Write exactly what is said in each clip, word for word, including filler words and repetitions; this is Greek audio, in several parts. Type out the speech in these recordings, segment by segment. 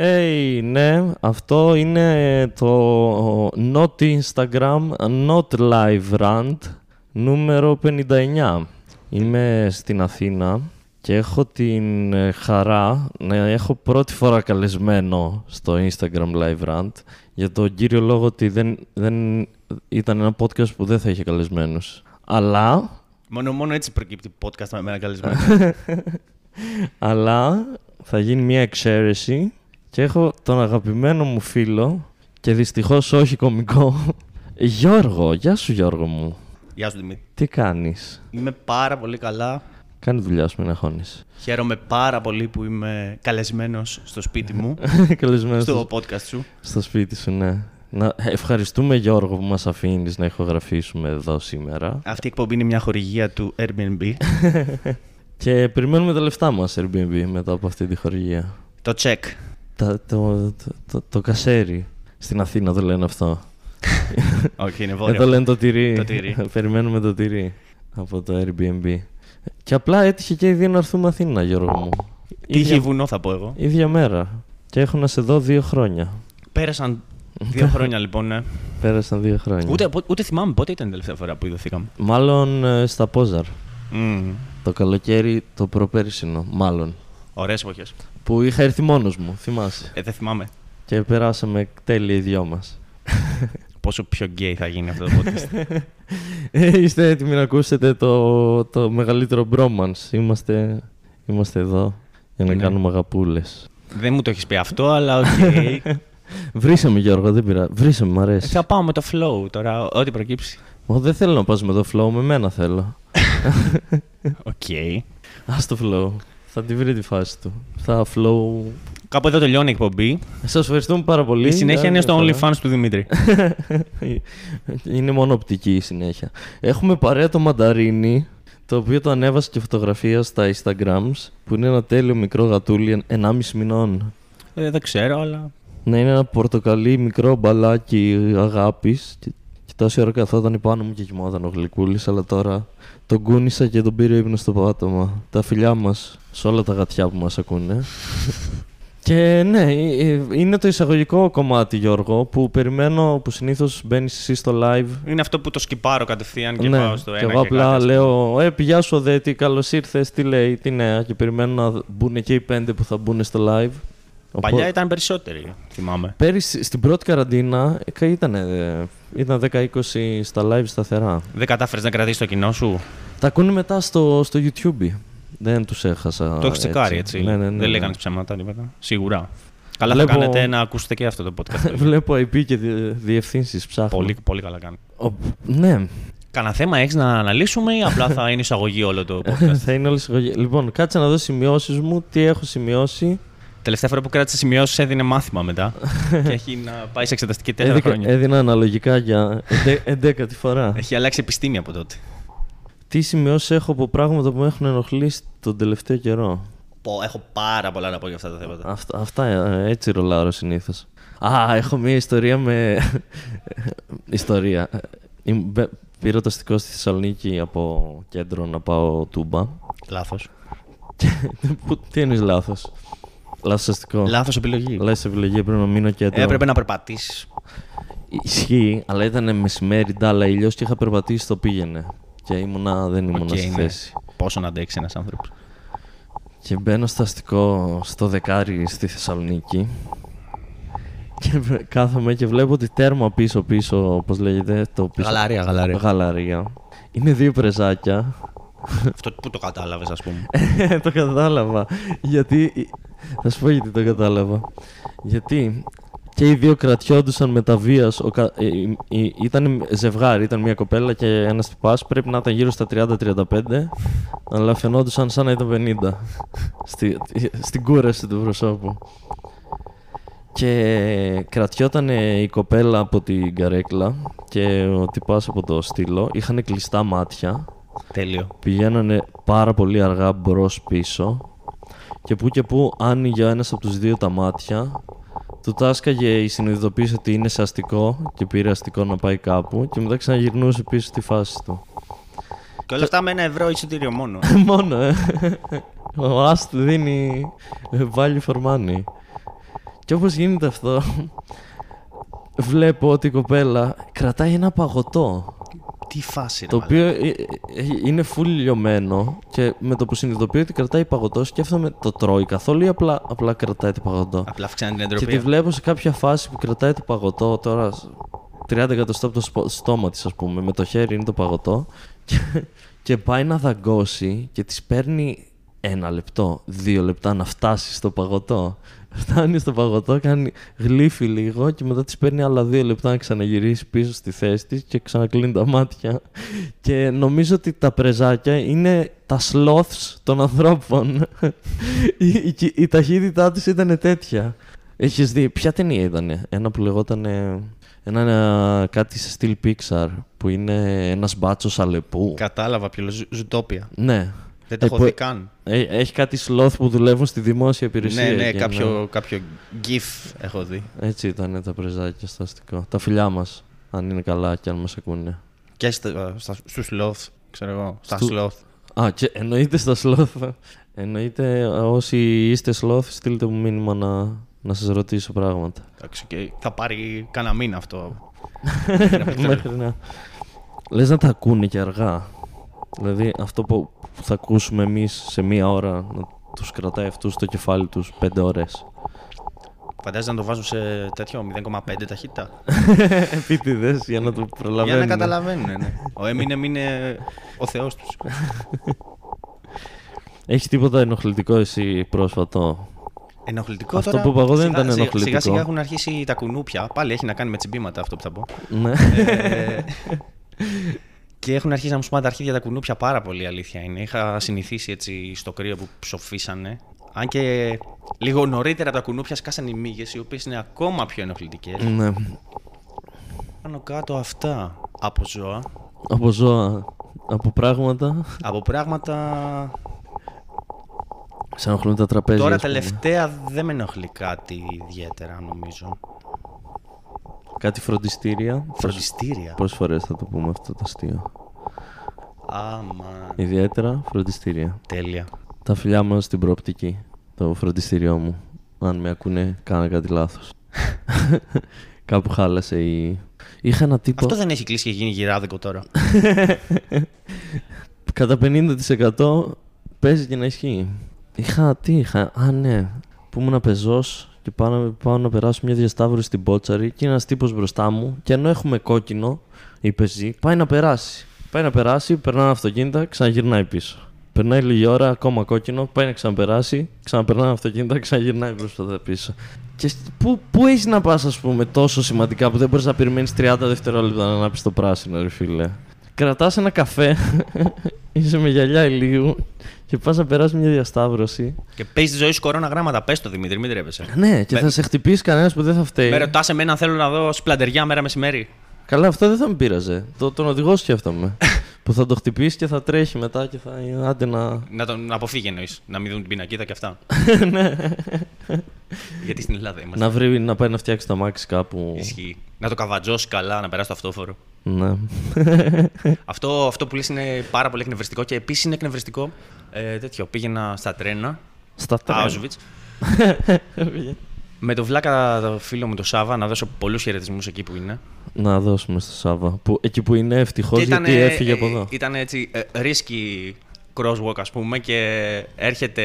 Hey, ναι, αυτό είναι το Not Instagram, Not Live Rant, νούμερο πενήντα εννιά. Είμαι στην Αθήνα και έχω την χαρά να έχω πρώτη φορά καλεσμένο στο Instagram Live Rant για τον κύριο λόγο ότι δεν, δεν ήταν ένα podcast που δεν θα είχε καλεσμένους. Αλλά... Μόνο, μόνο έτσι προκύπτει podcast με ένα καλεσμένο. Αλλά θα γίνει μια εξαίρεση... Και έχω τον αγαπημένο μου φίλο και δυστυχώς όχι κωμικό, Γιώργο. Γεια σου, Γιώργο μου. Γεια σου, Δημήτρη. Τι κάνεις? Είμαι πάρα πολύ καλά. Κάνει δουλειά σου, μην αγχώνεις. Χαίρομαι πάρα πολύ που είμαι καλεσμένος στο σπίτι μου. Καλεσμένος στο podcast σου. Στο σπίτι σου, ναι. Να ευχαριστούμε, Γιώργο, που μας αφήνεις να ηχογραφήσουμε εδώ σήμερα. Αυτή η εκπομπή είναι μια χορηγία του Airbnb. Και περιμένουμε τα λεφτά μας, Airbnb, μετά από αυτή τη χορηγία. Το check. Το, το, το, το κασέρι. Στην Αθήνα το λένε αυτό. Όχι, είναι βόρειο. Εδώ λένε το τυρί. Το τυρί. Περιμένουμε το τυρί από το Airbnb. Και απλά έτυχε και ήδη να έρθουμε Αθήνα, Γιώργο μου. Τι είχε βουνό, θα πω εγώ. Ίδια μέρα. Και έχω να σε δω δύο χρόνια. Πέρασαν δύο χρόνια, λοιπόν, ναι. Πέρασαν δύο χρόνια. Ούτε, ούτε θυμάμαι πότε ήταν η τελευταία φορά που ειδωθήκαμε. Μάλλον στα Pozar. Mm. Το καλοκαίρι το προπέρυσινο, μάλλον. Ωραίες εποχές. Που είχα έρθει μόνος μου, θυμάσαι. Ε, δεν θυμάμαι. Και περάσαμε τέλεια οι δυο μας. Πόσο πιο γκέι θα γίνει αυτό το podcast. ε, είστε έτοιμοι να ακούσετε το, το μεγαλύτερο bromance. Είμαστε, είμαστε εδώ για να είναι. Κάνουμε αγαπούλες. Δεν μου το έχεις πει αυτό, αλλά οκ. Okay. Βρίσαμε, Γιώργο, δεν πειράζει. Βρίσαμε, μ' αρέσει. Θα πάω με το flow τώρα, ό,τι προκύψει. Εγώ δεν θέλω να πας με το flow, με μένα θέλω. Οκ. Okay. Ας το flow. Θα τη βρει τη φάση του. Θα flow. Κάπου εδώ τελειώνει η εκπομπή. Σας ευχαριστούμε πάρα πολύ. Η συνέχεια είναι στο OnlyFans του Δημήτρη. Είναι μόνο οπτική η συνέχεια. Έχουμε παρέα το μανταρίνι, το οποίο το ανέβασε και φωτογραφία στα Instagram, που είναι ένα τέλειο μικρό γατούλι, ενάμιση μηνών. Ε, δεν ξέρω, αλλά. Ναι, είναι ένα πορτοκαλί μικρό μπαλάκι αγάπης. Και, και τόση ώρα καθόταν επάνω μου και κοιμόταν ο γλυκούλης, αλλά τώρα τον κούνησα και τον πήρε ύπνο στο πάτωμα. Τα φιλιά μας. Σε όλα τα γατιά που μας ακούνε. Και ναι, είναι το εισαγωγικό κομμάτι, Γιώργο, που περιμένω, που συνήθως μπαίνεις εσύ στο live. Είναι αυτό που το σκυπάρω κατευθείαν και ναι, πάω στο ένα και εγώ απλά και λέω, ε, πηγιά σου ο Δέτη, καλώς ήρθες, τι λέει, τι νέα. Και περιμένω να μπουν και οι πέντε που θα μπουν στο live. Παλιά Οπό... ήταν περισσότεροι, θυμάμαι. Πέρυσι, στην πρώτη καραντίνα, ήταν, ήταν δέκα είκοσι στα live σταθερά. Δεν κατάφερες να κρατήσεις το κοινό σου. Τα ακούνε μετά στο, στο YouTube. Δεν τους έχασα. Το έχεις τσεκάρει, έτσι. Ναι, ναι, ναι, ναι. Δεν λέγανε ψέματα, τίποτα. Σίγουρα. Καλά Βλέπω... θα κάνετε να ακούσετε και αυτό το podcast. Βλέπω άι πι και διευθύνσεις ψάχνω. Πολύ, πολύ καλά κάνετε. Ο... Ναι. Κανένα θέμα έχεις να αναλύσουμε ή απλά θα είναι εισαγωγή όλο το podcast? Θα είναι όλη εισαγωγή. Λοιπόν, κάτσε να δω σημειώσεις μου. Τι έχω σημειώσει. Τελευταία φορά που κράτησα σημειώσεις έδινε μάθημα μετά. Και έχει να πάει σε εξεταστική τέσσερα χρόνια. Έδινα αναλογικά για έντεκα φορά. Έχει αλλάξει επιστήμη από τότε. Τι σημειώσεις έχω από πράγματα που με έχουν ενοχλήσει τον τελευταίο καιρό. Πω, έχω πάρα πολλά να πω για αυτά τα θέματα. Αυτά, αυτά έτσι ρολάρω συνήθως. Α, έχω μία ιστορία με... ιστορία. Πήρα το αστικό στη Θεσσαλονίκη από κέντρο να πάω τούμπα. Λάθος. Τι εννοείς λάθος? Λάθος αστικό. Λάθος επιλογή. Λάθος επιλογή, πρέπει να μείνω κέντρο. Έπρεπε να περπατήσεις. Ισχύει, αλλά ήταν μεσημέρι, ντάλα ήλιος και είχα περπατήσει το πήγαινε. Και ήμουνα, δεν ήμουνα okay, στη θέση. Ναι. Πόσο να αντέξει ένας άνθρωπος. Και μπαίνω στο αστικό, στο δεκάρι στη Θεσσαλονίκη. Και κάθομαι και βλέπω ότι τέρμα πίσω-πίσω, όπως λέγεται. Το πίσω... Γαλαρία, γαλαρία. Γαλαρία. Είναι δύο πρεζάκια. Αυτό που το κατάλαβες, ας πούμε. Το κατάλαβα. Γιατί. Θα σου πω γιατί το κατάλαβα. Γιατί. Και οι δύο κρατιόντουσαν με τα βίας. Κα... Ήταν ζευγάρι, ήταν μια κοπέλα και ένας τυπάς. Πρέπει να ήταν γύρω στα τριάντα με τριάντα πέντε, αλλά φαινόντουσαν σαν να ήταν πενήντα. Στη... Στην κούραση του προσώπου. Και κρατιότανε η κοπέλα από την καρέκλα και ο τυπάς από το στήλο. Είχανε κλειστά μάτια. Τέλειο. Πηγαίνανε πάρα πολύ αργά μπρος-πίσω. Και που και που άνοιγε ο ένας από τους δύο τα μάτια. Του τάσκαγε η συνειδητοποίηση ότι είναι σε αστικό και πήρε αστικό να πάει κάπου και μετά ξαναγυρνούσε πίσω στη φάση του. Και όλα αυτά με ένα ευρώ εισιτήριο μόνο. Μόνο, ε. Ο Άστ δίνει value for money. Και όπως γίνεται αυτό, βλέπω ότι η κοπέλα κρατάει ένα παγωτό. Τι φάση είναι. Το μάλλον. οποίο είναι φουλ λιωμένο και με το που συνειδητοποιεί ότι κρατάει παγωτό, σκέφτομαι το τρώει καθόλου ή απλά, απλά κρατάει το παγωτό. Απλά αυξάνει την εντροπία. Και τη βλέπω σε κάποια φάση που κρατάει το παγωτό τώρα τριάντα εκατοστά από το στόμα της, ας πούμε, με το χέρι είναι το παγωτό και, και πάει να δαγκώσει και της παίρνει ένα λεπτό, δύο λεπτά να φτάσει στο παγωτό. Φτάνει στο παγωτό, κάνει γλύφι λίγο και μετά της παίρνει άλλα δύο λεπτά να ξαναγυρίσει πίσω στη θέση της και ξανακλίνει τα μάτια. Και νομίζω ότι τα πρεζάκια είναι τα sloths των ανθρώπων. η, η, η, η ταχύτητά της ήταν τέτοια. Έχεις δει, ποια ταινία ήταν, ένα που λεγόταν ένα, ένα, κάτι σε στυλ Pixar που είναι ένας μπάτσος αλεπού. Κατάλαβα ποιο, Zootopia. Ναι. Δεν το έχω δει καν. Έχει κάτι σλόθ που δουλεύουν στη δημόσια υπηρεσία. Ναι, ναι, κάποιο, ναι. κάποιο gif έχω δει. Έτσι ήταν τα πρεζάκια στο αστικό. Τα φιλιά μας, αν είναι καλά και αν μας ακούνε. Και στους σλόθ, ξέρω εγώ. Στα σλόθ. Α, και εννοείται στα σλόθ. Εννοείται όσοι είστε σλόθ, στείλτε μου μήνυμα να, να σας ρωτήσω πράγματα. Εντάξει, okay. Θα πάρει κανένα μήνα αυτό. Μέχρι να. Λες να τα ακούνε και αργά. Δηλαδή αυτό που θα ακούσουμε εμείς σε μία ώρα να τους κρατάει αυτούς στο κεφάλι τους πέντε ώρες. Φαντάζεσαι να το βάζουν σε τέτοιο μηδέν κόμμα πέντε ταχύτητα. Επίτηδες για να το προλαβαίνουν. Για να καταλαβαίνουν, ναι. Ο Eminem είναι ο θεός τους. Έχεις τίποτα ενοχλητικό εσύ πρόσφατο? Ενοχλητικό αυτό τώρα, που είπα εγώ δεν σιγά, ήταν ενοχλητικό. Σιγά σιγά έχουν αρχίσει τα κουνούπια. Πάλι έχει να κάνει με τσιμπήματα αυτό που θα πω. Ναι. ε, Και έχουν αρχίσει να μου σπάνε τα αρχίδια τα κουνούπια πάρα πολύ, αλήθεια είναι. Είχα συνηθίσει έτσι στο κρύο που ψοφίσανε. Αν και λίγο νωρίτερα από τα κουνούπια σκάσανε οι μύγες, οι οποίες είναι ακόμα πιο ενοχλητικές. Ναι. Πάνω κάτω αυτά. Από ζώα. Από ζώα. Από πράγματα. Από πράγματα. Σε ενοχλούν τα τραπέζια. Τώρα τελευταία δεν με ενοχλεί κάτι ιδιαίτερα, νομίζω. Κάτι φροντιστήρια. Φροντιστήρια. Πόσες φορές θα το πούμε αυτό το αστείο. Άμα. Ιδιαίτερα φροντιστήρια. Τέλεια. Τα φιλιά μας στην προοπτική. Το φροντιστήριό μου. Αν με ακούνε, κάνα κάτι λάθος. Κάπου χάλασε η. Είχα ένα τύπο. Αυτό δεν έχει κλείσει και γίνει γυράδικο τώρα. Κατά πενήντα τοις εκατό παίζει και να ισχύει. Είχα. Τι είχα. Α, ναι. Πού ήμουν πεζός. Και πάω, πάω να περάσω μια διασταύρωση στην Πότσαρη και ένας τύπος μπροστά μου. Και ενώ έχουμε κόκκινο, η πεζή, πάει να περάσει. Πάει να περάσει, περνάνε αυτοκίνητα, ξαναγυρνάει πίσω. Περνάει λίγη ώρα, ακόμα κόκκινο, πάει να ξαναπεράσει, ξαναπερνάνε αυτοκίνητα, ξαναγυρνάει μπροστά πίσω. Και πού, πού έχεις να πας, ας πούμε, τόσο σημαντικά που δεν μπορείς να περιμένεις τριάντα δευτερόλεπτα να ανάψεις το πράσινο, ρε φίλε. Κρατάς ένα καφέ, είσαι με γυαλιά ηλίου και πας να περάσεις μια διασταύρωση. Και παίζεις τη ζωή σου κορώνα γράμματα. Πες το, Δημήτρη, μην τρέπεσαι. Ναι, και Πε... θα σε χτυπήσει κανένας που δεν θα φταίει. Με ρωτάς εμένα, θέλω να δω σπλαντεριά μέρα μεσημέρι. Καλά, αυτό δεν θα με πείραζε. Το, τον οδηγό σκέφτομαι. Που θα το χτυπήσει και θα τρέχει μετά και θα. Άντε να. Να τον αποφύγει, εννοείς. Να μην δουν την πινακίδα και αυτά. Ναι. Γιατί στην Ελλάδα είμαστε. Να, βρει, να πάει να φτιάξει το αμάξι κάπου. Ισχύει. Να το καβατζώσει καλά, να περάσει το αυτόφορο. Ναι. αυτό, αυτό που λες είναι πάρα πολύ εκνευριστικό και επίσης είναι εκνευριστικό. Ε, τέτοιο. Πήγαινα στα τρένα. Στα τρένα. Auschwitz. Με τον Βλάκα, το φίλο μου, τον Σάβα, να δώσω πολλούς χαιρετισμούς εκεί που είναι. Να δώσουμε στο Σάβα. Που, εκεί που είναι, ευτυχώς, γιατί έφυγε ε, από εδώ. Ήταν έτσι ε, risky crosswalk, ας πούμε, και έρχεται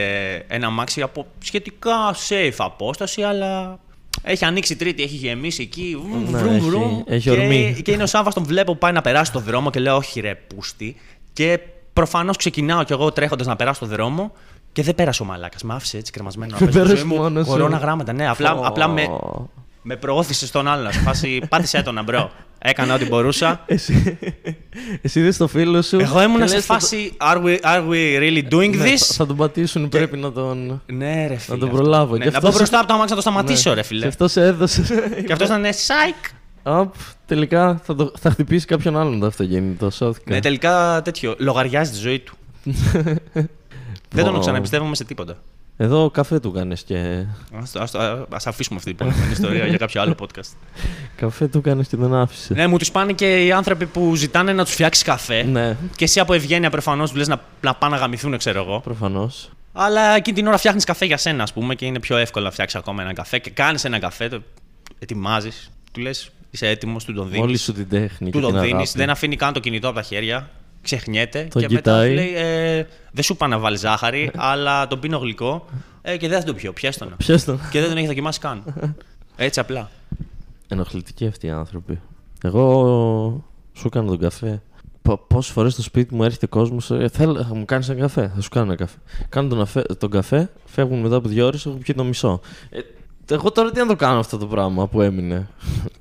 ένα αμάξι από σχετικά safe απόσταση, αλλά έχει ανοίξει τρίτη, έχει γεμίσει εκεί. Βρουμ, ναι, βρουμ, βρουμ, έχει, και, έχει και είναι ο Σάββας, τον βλέπω, πάει να περάσει το δρόμο και λέω: όχι, ρε, πούστη. Και προφανώς ξεκινάω κι εγώ τρέχοντας να περάσω το δρόμο. Και δεν πέρασε ο μαλάκας, μ' άφησε έτσι κρεμασμένο να πέσει μόνος. Κορώνα γράμματα, ναι, απλά, oh. απλά με, με προώθησε στον άλλον. Φάση, πάτησέ τον να μπρο. Έκανα ό,τι μπορούσα. Εσύ, εσύ είδες το φίλο σου. Εγώ ήμουν σε φάση, το... are, we, are we really doing ναι, this? Θα τον πατήσουν, και... πρέπει να τον, ναι, ρε, φίλε, να τον προλάβω. Ναι, να πω μπροστά σε... από το αμάξι να το σταματήσω, ναι, ρε φίλε. Και αυτός έδωσε. Και αυτός ήταν σάικ. Απ, τελικά θα, το, θα χτυπήσει κάποιον άλλον το αυτοκίνητο. Ναι, τελικά τέτοιο. Λογαριάζει τη ζωή του. Δεν τον ξαναμπιστεύομαι σε τίποτα. Εδώ καφέ του κάνεις και. Ας, ας, ας αφήσουμε αυτή την ιστορία για κάποιο άλλο podcast. Καφέ του κάνεις και τον άφησε. Ναι, μου τους πάνε και οι άνθρωποι που ζητάνε να τους φτιάξεις καφέ. Ναι. Και εσύ από ευγένεια προφανώς του λες να, να πάνε να γαμηθούν, ξέρω εγώ. Προφανώς. Αλλά εκείνη την ώρα φτιάχνεις καφέ για σένα, ας πούμε, και είναι πιο εύκολο να φτιάξεις ακόμα έναν καφέ. Και κάνεις έναν καφέ, το ετοιμάζεις, του λες είσαι έτοιμος, του τον δίνεις. Όλη σου την τέχνη. Του τον δίνεις, δεν αφήνει καν το κινητό από τα χέρια, ξεχνιέται. Το και κοιτάει. Μετά λέει: ε, δεν σου είπα να βάλεις ζάχαρη, αλλά τον πίνω γλυκό ε, και δεν θα το πιω. Πιες τον. Και δεν τον έχει δοκιμάσει καν. Έτσι απλά. Ενοχλητικοί αυτοί οι άνθρωποι. Εγώ σου κάνω τον καφέ. Πόσες φορές στο σπίτι μου έρχεται κόσμος, ε, θα μου κάνεις ένα καφέ, θα σου κάνω ένα καφέ. Κάνω τον, αφέ, τον καφέ, φεύγουν μετά από δύο ώρες, έχω πιει το μισό. Ε, εγώ τώρα τι να το κάνω αυτό το πράγμα που έμεινε.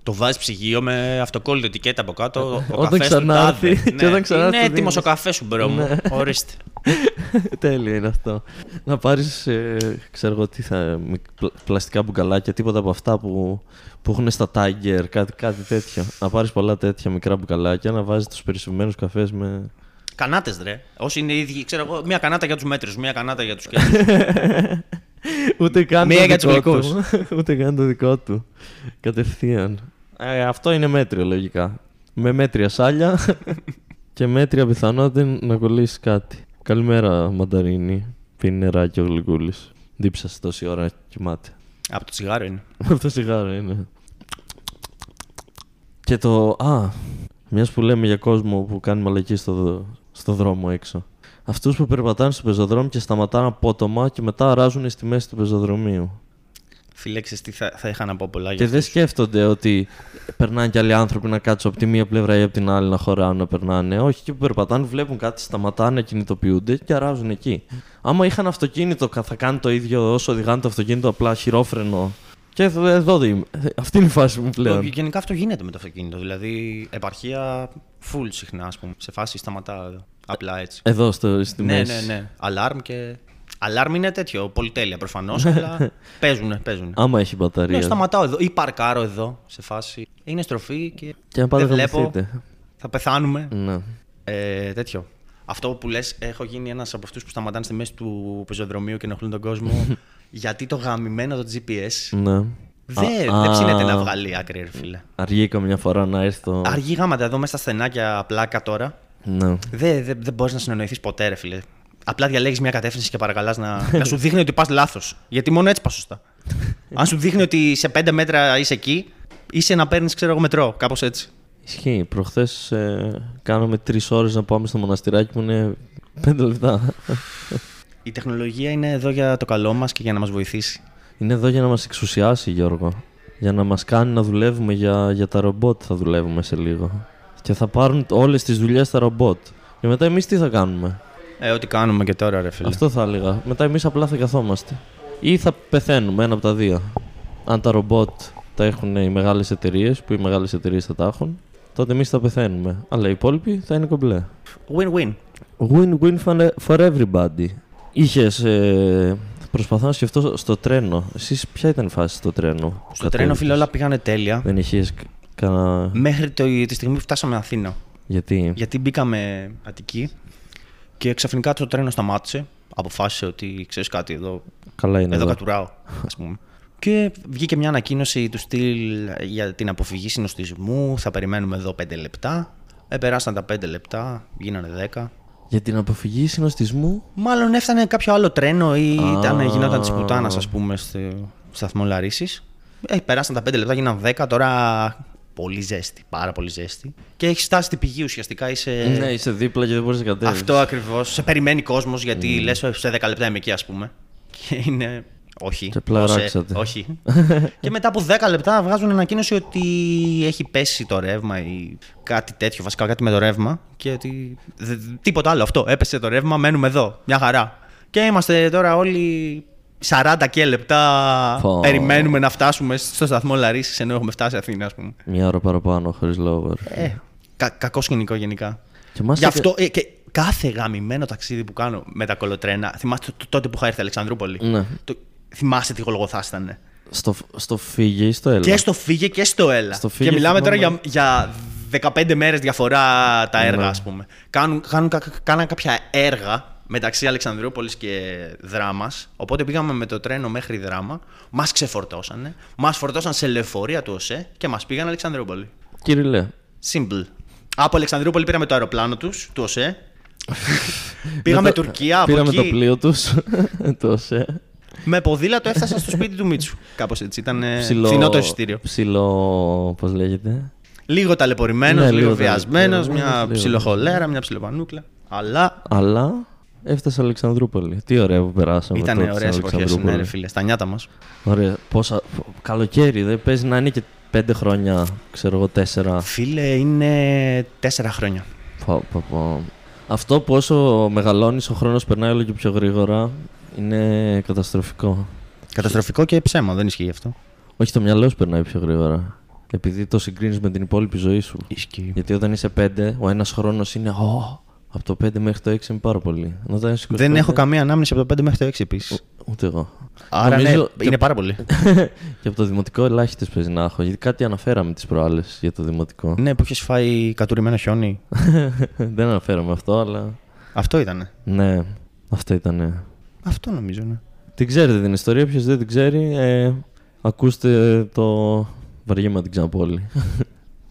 Το βάζεις ψυγείο με αυτοκόλλητο ετικέτα από κάτω. Ο όταν ξανάρθει. Ναι. Είναι έτοιμος δίνεις. Ο καφές σου, μπρο μου. Ορίστε. Τέλειο είναι αυτό. Να πάρεις, ε, ξέρω εγώ τι θα, πλαστικά μπουκαλάκια, τίποτα από αυτά που, που έχουν στα Tiger, κάτι, κάτι τέτοιο. Να πάρεις πολλά τέτοια μικρά μπουκαλάκια, να βάζεις τους περισυμμένους καφές με... Κανάτες, ρε. Όσοι είναι ίδιοι, ξέρω εγώ, μία κανάτα για τους μέτρους, μία κανάτα για τους κέντρους. Ούτε καν μία το για δικό τους του. Ούτε καν το δικό του. Κατευθείαν. Ε, αυτό είναι μέτριο, λογικά. Με μέτρια σάλια και μέτρια πιθανότητα να κολλήσει κάτι. Καλημέρα, μανταρίνι. Πίνει νεράκι ο Γλυκούλης. Δίψασε τόση ώρα και κοιμάται. Από το τσιγάρο είναι. Από το τσιγάρο είναι. Και το. Α, μιας που λέμε για κόσμο που κάνει μαλακή στο, στο δρόμο έξω. Αυτούς που περπατάνε στο πεζοδρόμιο και σταματάνε απότομα και μετά αράζουν στη μέση του πεζοδρομίου. Φιλέξεις τι θα, θα είχα να πω πολλά για και αυτούς. Δεν σκέφτονται ότι περνάνε κι άλλοι άνθρωποι να κάτσουν από τη μία πλευρά ή από την άλλη να χωράνε, να περνάνε. Όχι, και που περπατάνε, βλέπουν κάτι, σταματάνε, κινητοποιούνται και αράζουν εκεί. Άμα είχαν αυτοκίνητο, θα κάνουν το ίδιο όσο οδηγάνε το αυτοκίνητο, απλά χειρόφρενο. Και εδώ είμαι. Αυτή είναι η φάση μου πλέον. Γενικά αυτό γίνεται με το αυτοκίνητο. Δηλαδή, επαρχία full συχνά, ας πούμε. Σε φάση σταματά απλά έτσι. Εδώ στο, στη ναι, μέση. Ναι, ναι, ναι. Αλάρμ και. Αλάρμ είναι τέτοιο, πολυτέλεια προφανώς, αλλά παίζουνε, παίζουνε. Άμα έχει μπαταρία. Ναι, σταματάω εδώ ή παρκάρω εδώ, σε φάση. Είναι στροφή και, και δεν βλέπω, θα πεθάνουμε. Ναι. Ε, τέτοιο. Αυτό που λες, έχω γίνει ένας από αυτούς που σταματάνε στη μέση του πεζοδρομίου και ενοχλούν τον κόσμο, γιατί το γαμημένο το τζι πι ες ναι. δεν, δεν ψήνεται να βγάλει άκρη, φίλε. Αργεί καμιά φορά να έρθει το... Αργεί γάματα εδώ μέσα στα στενάκια πλάκα τώρα. Ναι. Δεν δε, δε μπορείς να συνεννοηθείς ποτέ, ρε, φίλε. Απλά διαλέγεις μια κατεύθυνση και παρακαλάς να, να σου δείχνει ότι πας λάθος. Γιατί μόνο έτσι πας σωστά. Αν σου δείχνει ότι σε πέντε μέτρα είσαι εκεί, είσαι να παίρνεις, ξέρω εγώ, μετρό, κάπως έτσι. Ισχύει. Προχθές ε, κάναμε τρεις ώρες να πάμε στο μοναστηράκι που είναι πέντε λεπτά. Η τεχνολογία είναι εδώ για το καλό μας και για να μας βοηθήσει. Είναι εδώ για να μας εξουσιάσει, Γιώργο. Για να μας κάνει να δουλεύουμε για, για τα ρομπότ. Θα δουλεύουμε σε λίγο. Και θα πάρουν όλες τις δουλειές τα ρομπότ. Και μετά εμείς τι θα κάνουμε. Ε, ό,τι κάνουμε και τώρα, ρε φίλε. Αυτό θα έλεγα. Μετά εμείς απλά θα καθόμαστε. Ή θα πεθαίνουμε, ένα από τα δύο. Αν τα ρομπότ τα έχουν οι μεγάλες εταιρείες, που οι μεγάλες εταιρείες θα τα έχουν, τότε εμείς θα πεθαίνουμε. Αλλά οι υπόλοιποι θα είναι κομπλέ. Win-win. Win-win for everybody. Είχες. Ε, προσπαθώ να σκεφτώ στο τρένο. Εσείς ποια ήταν η φάση στο τρένο. Στο τρένο, φίλε, όλα πήγανε τέλεια. Δεν είχες κανένα. Μέχρι το, τη στιγμή που φτάσαμε Αθήνα. Γιατί, Γιατί μπήκαμε Αττική. Και ξαφνικά το τρένο σταμάτησε. Αποφάσισε ότι ξέρεις κάτι, εδώ, καλά είναι εδώ, εδώ κατουράω, ας πούμε. Και βγήκε μια ανακοίνωση του στυλ για την αποφυγή συνοστισμού. Θα περιμένουμε εδώ πέντε λεπτά. Ε, περάσαν τα πέντε λεπτά, γίνανε δέκα. Για την αποφυγή συνοστισμού. Μάλλον έφτανε κάποιο άλλο τρένο ή ήταν, γινόταν της πουτάνας, ας πούμε, στο σταθμό Λαρίσης. Ε, περάσαν τα πέντε λεπτά, γίνανε δέκα. Τώρα. Πολύ ζέστη, πάρα πολύ ζέστη. Και έχει φτάσει στην πηγή ουσιαστικά. Είσαι... Ναι, είσαι δίπλα και δεν μπορεί να κατέβει. Αυτό ακριβώς. Σε περιμένει κόσμος γιατί mm. λες σε δέκα λεπτά είμαι εκεί, ας πούμε. Και είναι. Όχι. Και πλαράξατε. Όχι. Και μετά από δέκα λεπτά βγάζουν ανακοίνωση ότι έχει πέσει το ρεύμα ή κάτι τέτοιο. Βασικά κάτι με το ρεύμα. Και ότι. Τίποτα άλλο αυτό. Έπεσε το ρεύμα, μένουμε εδώ. Μια χαρά. Και είμαστε τώρα όλοι. σαράντα και λεπτά Φω. περιμένουμε να φτάσουμε στο σταθμό Λαρίσης ενώ έχουμε φτάσει Αθήνα, ας πούμε. Μια ώρα παραπάνω, χωρίς λόγο. Ε, κα, κακό σκηνικό γενικά. Και γι' αυτό και... Ε, και κάθε γαμημένο ταξίδι που κάνω με τα κολοτρένα. Θυμάστε το, το, τότε που είχα έρθει Αλεξανδρούπολη. Ναι. Το, θυμάστε τι γολογοθάς ήταν. Στο, στο φύγε ή στο έλα. Και στο φύγε και στο έλα. Στο και μιλάμε θυμάμαι... τώρα για, για δεκαπέντε μέρες διαφορά τα έργα, ναι. ας πούμε. Κάνουν, κάνουν, κάνουν κάποια έργα μεταξύ Αλεξανδρούπολης και Δράμας. Οπότε πήγαμε με το τρένο μέχρι Δράμα, μας ξεφορτώσανε, μας φορτώσαν σε λεωφορεία του ΟΣΕ και μας πήγαν Αλεξανδρούπολη. Κύριε Λέ. Simple. Από Αλεξανδρούπολη πήραμε το αεροπλάνο τους, του ΟΣΕ, Πήγαμε Τουρκία, πήγαμε το πλοίο τους. Με ποδήλατο έφτασα στο σπίτι του Μίτσου. Κάπως έτσι. Ήταν φθηνό το εισιτήριο. Ψιλο. Πώς λέγεται. Λίγο ταλαιπωρημένος, ναι, λίγο βιασμένος, μια ψιλοχολέρα, μια ψιλοπανούκλα. Αλλά. Αλλά έφτασα Αλεξανδρούπολη. Τι ωραία που περάσαμε. Ήταν ωραίες εποχές, ναι, ρε φίλε, στα νιάτα μας. Ωραία. Πόσα. Καλοκαίρι, δεν παίζει να είναι και πέντε χρόνια, ξέρω εγώ, τέσσερα. Φίλε, είναι τέσσερα χρόνια. Πω, πω, πω. Αυτό που όσο μεγαλώνεις, ο χρόνος περνάει όλο και πιο γρήγορα. Είναι καταστροφικό. Καταστροφικό και ψέμα, δεν ισχύει αυτό. Όχι, το μυαλό σου περνάει πιο γρήγορα. Επειδή το συγκρίνεις με την υπόλοιπη ζωή σου. Ισχύει. Γιατί όταν είσαι πέντε, ο ένας χρόνος είναι. Oh, από το πέντε μέχρι το έξι είναι πάρα πολύ. είκοσι πέντε... Δεν έχω καμία ανάμνηση από το πέντε μέχρι το έξι επίσης. Ούτε εγώ. Άρα νομίζω... ναι, είναι πάρα πολύ. Και από το δημοτικό ελάχιστες παίζει να έχω. Γιατί κάτι αναφέραμε τις προάλλες για το δημοτικό. Ναι, που έχεις φάει κατουρημένο χιόνι. Δεν αναφέραμε αυτό, αλλά. Αυτό ήτανε. Ναι, αυτό ήτανε. Αυτό νομίζω, ναι. Την ξέρετε την ιστορία, ποιος δεν την ξέρει, ε, ακούστε το. Βαριέμαι να την ξαναπώ όλη.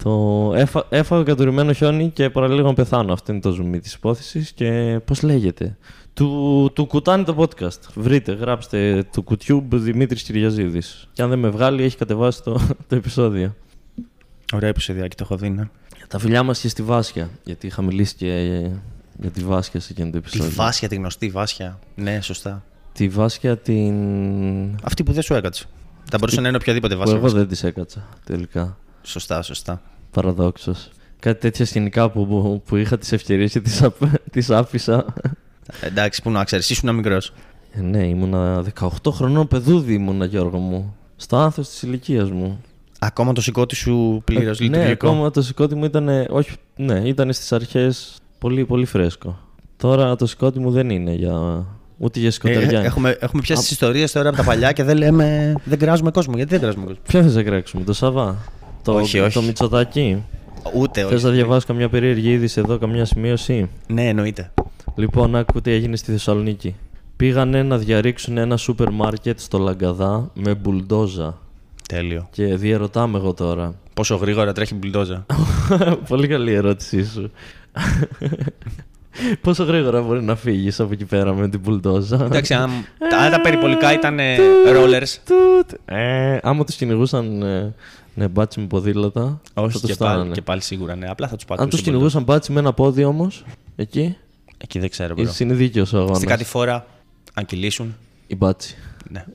Το έφα... έφαγα κατουρημένο χιόνι και παραλίγο να πεθάνω. Αυτό είναι το ζουμί της υπόθεσης. Και πώς λέγεται. Του, του κουτάνε το podcast. Βρείτε, γράψτε του YouTube Δημήτρης Κυριαζίδης. Και αν δεν με βγάλει, έχει κατεβάσει το, το επεισόδιο. Ωραία επεισοδιάκι, το έχω δει, ναι. Τα φιλιά μας και στη Βάσια. Γιατί είχα μιλήσει και για τη Βάσια σε εκείνο το επεισόδιο. Τη Βάσια, τη γνωστή Βάσια. Ναι, σωστά. Τη Βάσια την. Αυτή που δεν σου έκατσε. Θα μπορούσε να είναι οποιαδήποτε Βάσια. Εγώ δεν τη έκατσα τελικά. Σωστά, σωστά. Παραδόξως. Κάτι τέτοια σκηνικά που, που, που είχα τις ευκαιρίες και τις, απ, τις άφησα. Εντάξει, που να ξέρεις, ήσουν μικρός. Ε, ναι, ήμουνα δεκαοκτώ χρονών παιδούδι, ήμουνα Γιώργο μου. Στο άνθος της ηλικίας μου. Ακόμα το σηκώτη σου πλήρως ε, λειτουργικό. Ναι, ακόμα το σηκώτη μου ήταν. Όχι, ναι, ήταν στις αρχές πολύ, πολύ φρέσκο. Τώρα το σηκώτη μου δεν είναι για. Ούτε για σκοτεριά. Ε, έχουμε, έχουμε πιάσει τις ιστορίες τώρα από τα παλιά και δεν λέμε. Δεν κράζουμε κόσμο. Γιατί δεν κράζουμε κόσμο. Ποια θες να κράξουμε, το Σαββά. Το, όχι, όχι. Το Μητσοτάκι. Ούτε, όχι. Θες να διαβάσω καμιά περίεργη είδηση εδώ, καμιά σημείωση. Ναι, εννοείται. Λοιπόν, άκου τι έγινε στη Θεσσαλονίκη. Πήγανε να διαρρήξουν ένα σούπερ μάρκετ στο Λαγκαδά με μπουλντόζα. Τέλειο. Και διαρωτάμε εγώ τώρα. Πόσο γρήγορα τρέχει μπουλντόζα. Πολύ καλή ερώτησή σου. Πόσο γρήγορα μπορεί να φύγεις από εκεί πέρα με την μπουλντόζα. Εντάξει, αν τα περιπολικά ήταν rollers. Άμα τους κυνηγούσαν. Ναι, μπάτσι με ποδήλατα. Όχι, και πάλι, και πάλι σίγουρα, ναι. Απλά θα τους πατούσαν. Αν τους κυνηγούσαν μπάτσι με ένα πόδι όμως, εκεί. Εκεί δεν ξέρω. Είναι δίκαιος ο αγώνας. Στην κάτι φορά, αν κυλήσουν. Οι μπάτσι. Ναι.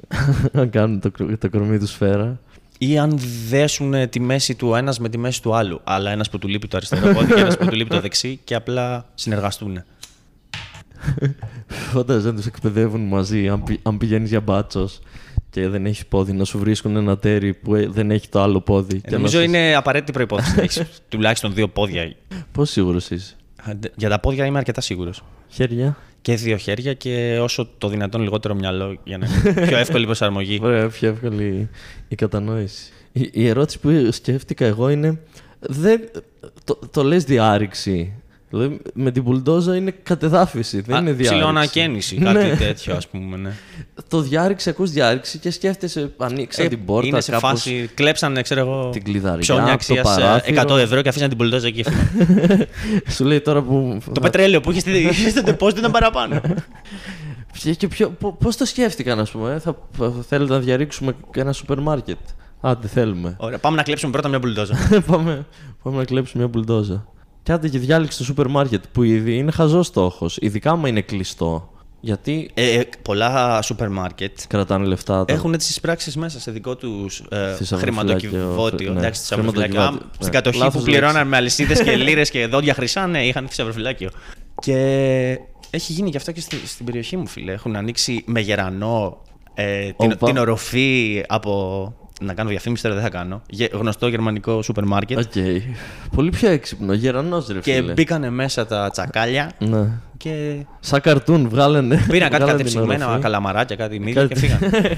Αν κάνουν το, το κορμί του σφαίρα. Ή αν δέσουν τη μέση του ένα με τη μέση του άλλου. Αλλά ένας που του λείπει το αριστερό πόδι και ένας που του λείπει το δεξί και απλά συνεργαστούν. Φαντάζομαι να τους εκπαιδεύουν μαζί, αν, πη, αν πηγαίνεις για μπάτσος. Και δεν έχει πόδι, να σου βρίσκουν ένα τέρι που δεν έχει το άλλο πόδι. Νομίζω είναι στις... απαραίτητη προϋπόθεση να έχεις τουλάχιστον δύο πόδια. Πώς σίγουρος είσαι? Για τα πόδια είμαι αρκετά σίγουρος. Χέρια. Και δύο χέρια και όσο το δυνατόν λιγότερο μυαλό για να είναι πιο εύκολη προσαρμογή. Ωραία, πιο εύκολη η κατανόηση. Η, η ερώτηση που σκέφτηκα εγώ είναι. Δεν, το, το λες διάρρηξη. Δηλαδή, με την μπουλντόζα είναι κατεδάφιση, δεν α, είναι διάρρηξη. Ψιλοανακαίνιση, κάτι τέτοιο, ας πούμε. Ναι. Το διάρρηξη, ακούς διάρρηξη και σκέφτεσαι, ανοίξα ε, την πόρτα. Είναι σε κάπως... φάση, κλέψανε, ξέρω εγώ, την κλειδαριά, αξίας εκατό ευρώ και αφήσανε την μπουλντόζα εκεί. Σου λέει τώρα που. Το πετρέλαιο που είχε στο τεπόζιτο ήταν παραπάνω. Και πώς το σκέφτηκαν, ας πούμε. Θα θέλετε να διαρρήξουμε ένα σούπερ μάρκετ. Άντε, θέλουμε. Ωραία, πάμε να κλέψουμε πρώτα μια μπουλντόζα. Πάμε να κλέψουμε μια μπουλντόζα. Κι άντε και διάλεξε το σούπερ μάρκετ που ήδη είναι χαζός στόχος. Ειδικά άμα είναι κλειστό. Γιατί. Ε, πολλά σούπερ μάρκετ. Κρατάνε λεφτά. Τώρα. Έχουν τις πράξεις μέσα σε δικό τους ε, χρηματοκιβώτιο. Ναι. Εντάξει, θησαυροφυλάκιο. Ναι. Στην κατοχή λάθος που πληρώναν με αλυσίδες και λίρες και δόντια χρυσά, ναι, είχαν θησαυροφυλάκιο. Και έχει γίνει και αυτό και στη, στην περιοχή μου, φίλε. Έχουν ανοίξει με γερανό ε, την, την οροφή από. Να κάνω διαφήμιση τώρα δεν θα κάνω. Γνωστό γερμανικό σούπερ μάρκετ. Okay. Πολύ πιο έξυπνο, γερανός ρε φίλε. Και μπήκανε μέσα τα τσακάλια. Ναι. Και... σαν καρτούν βγάλανε. Πήραν κάτι κατεψυγμένα, καλαμαράκια, κάτι μύδια και φύγανε.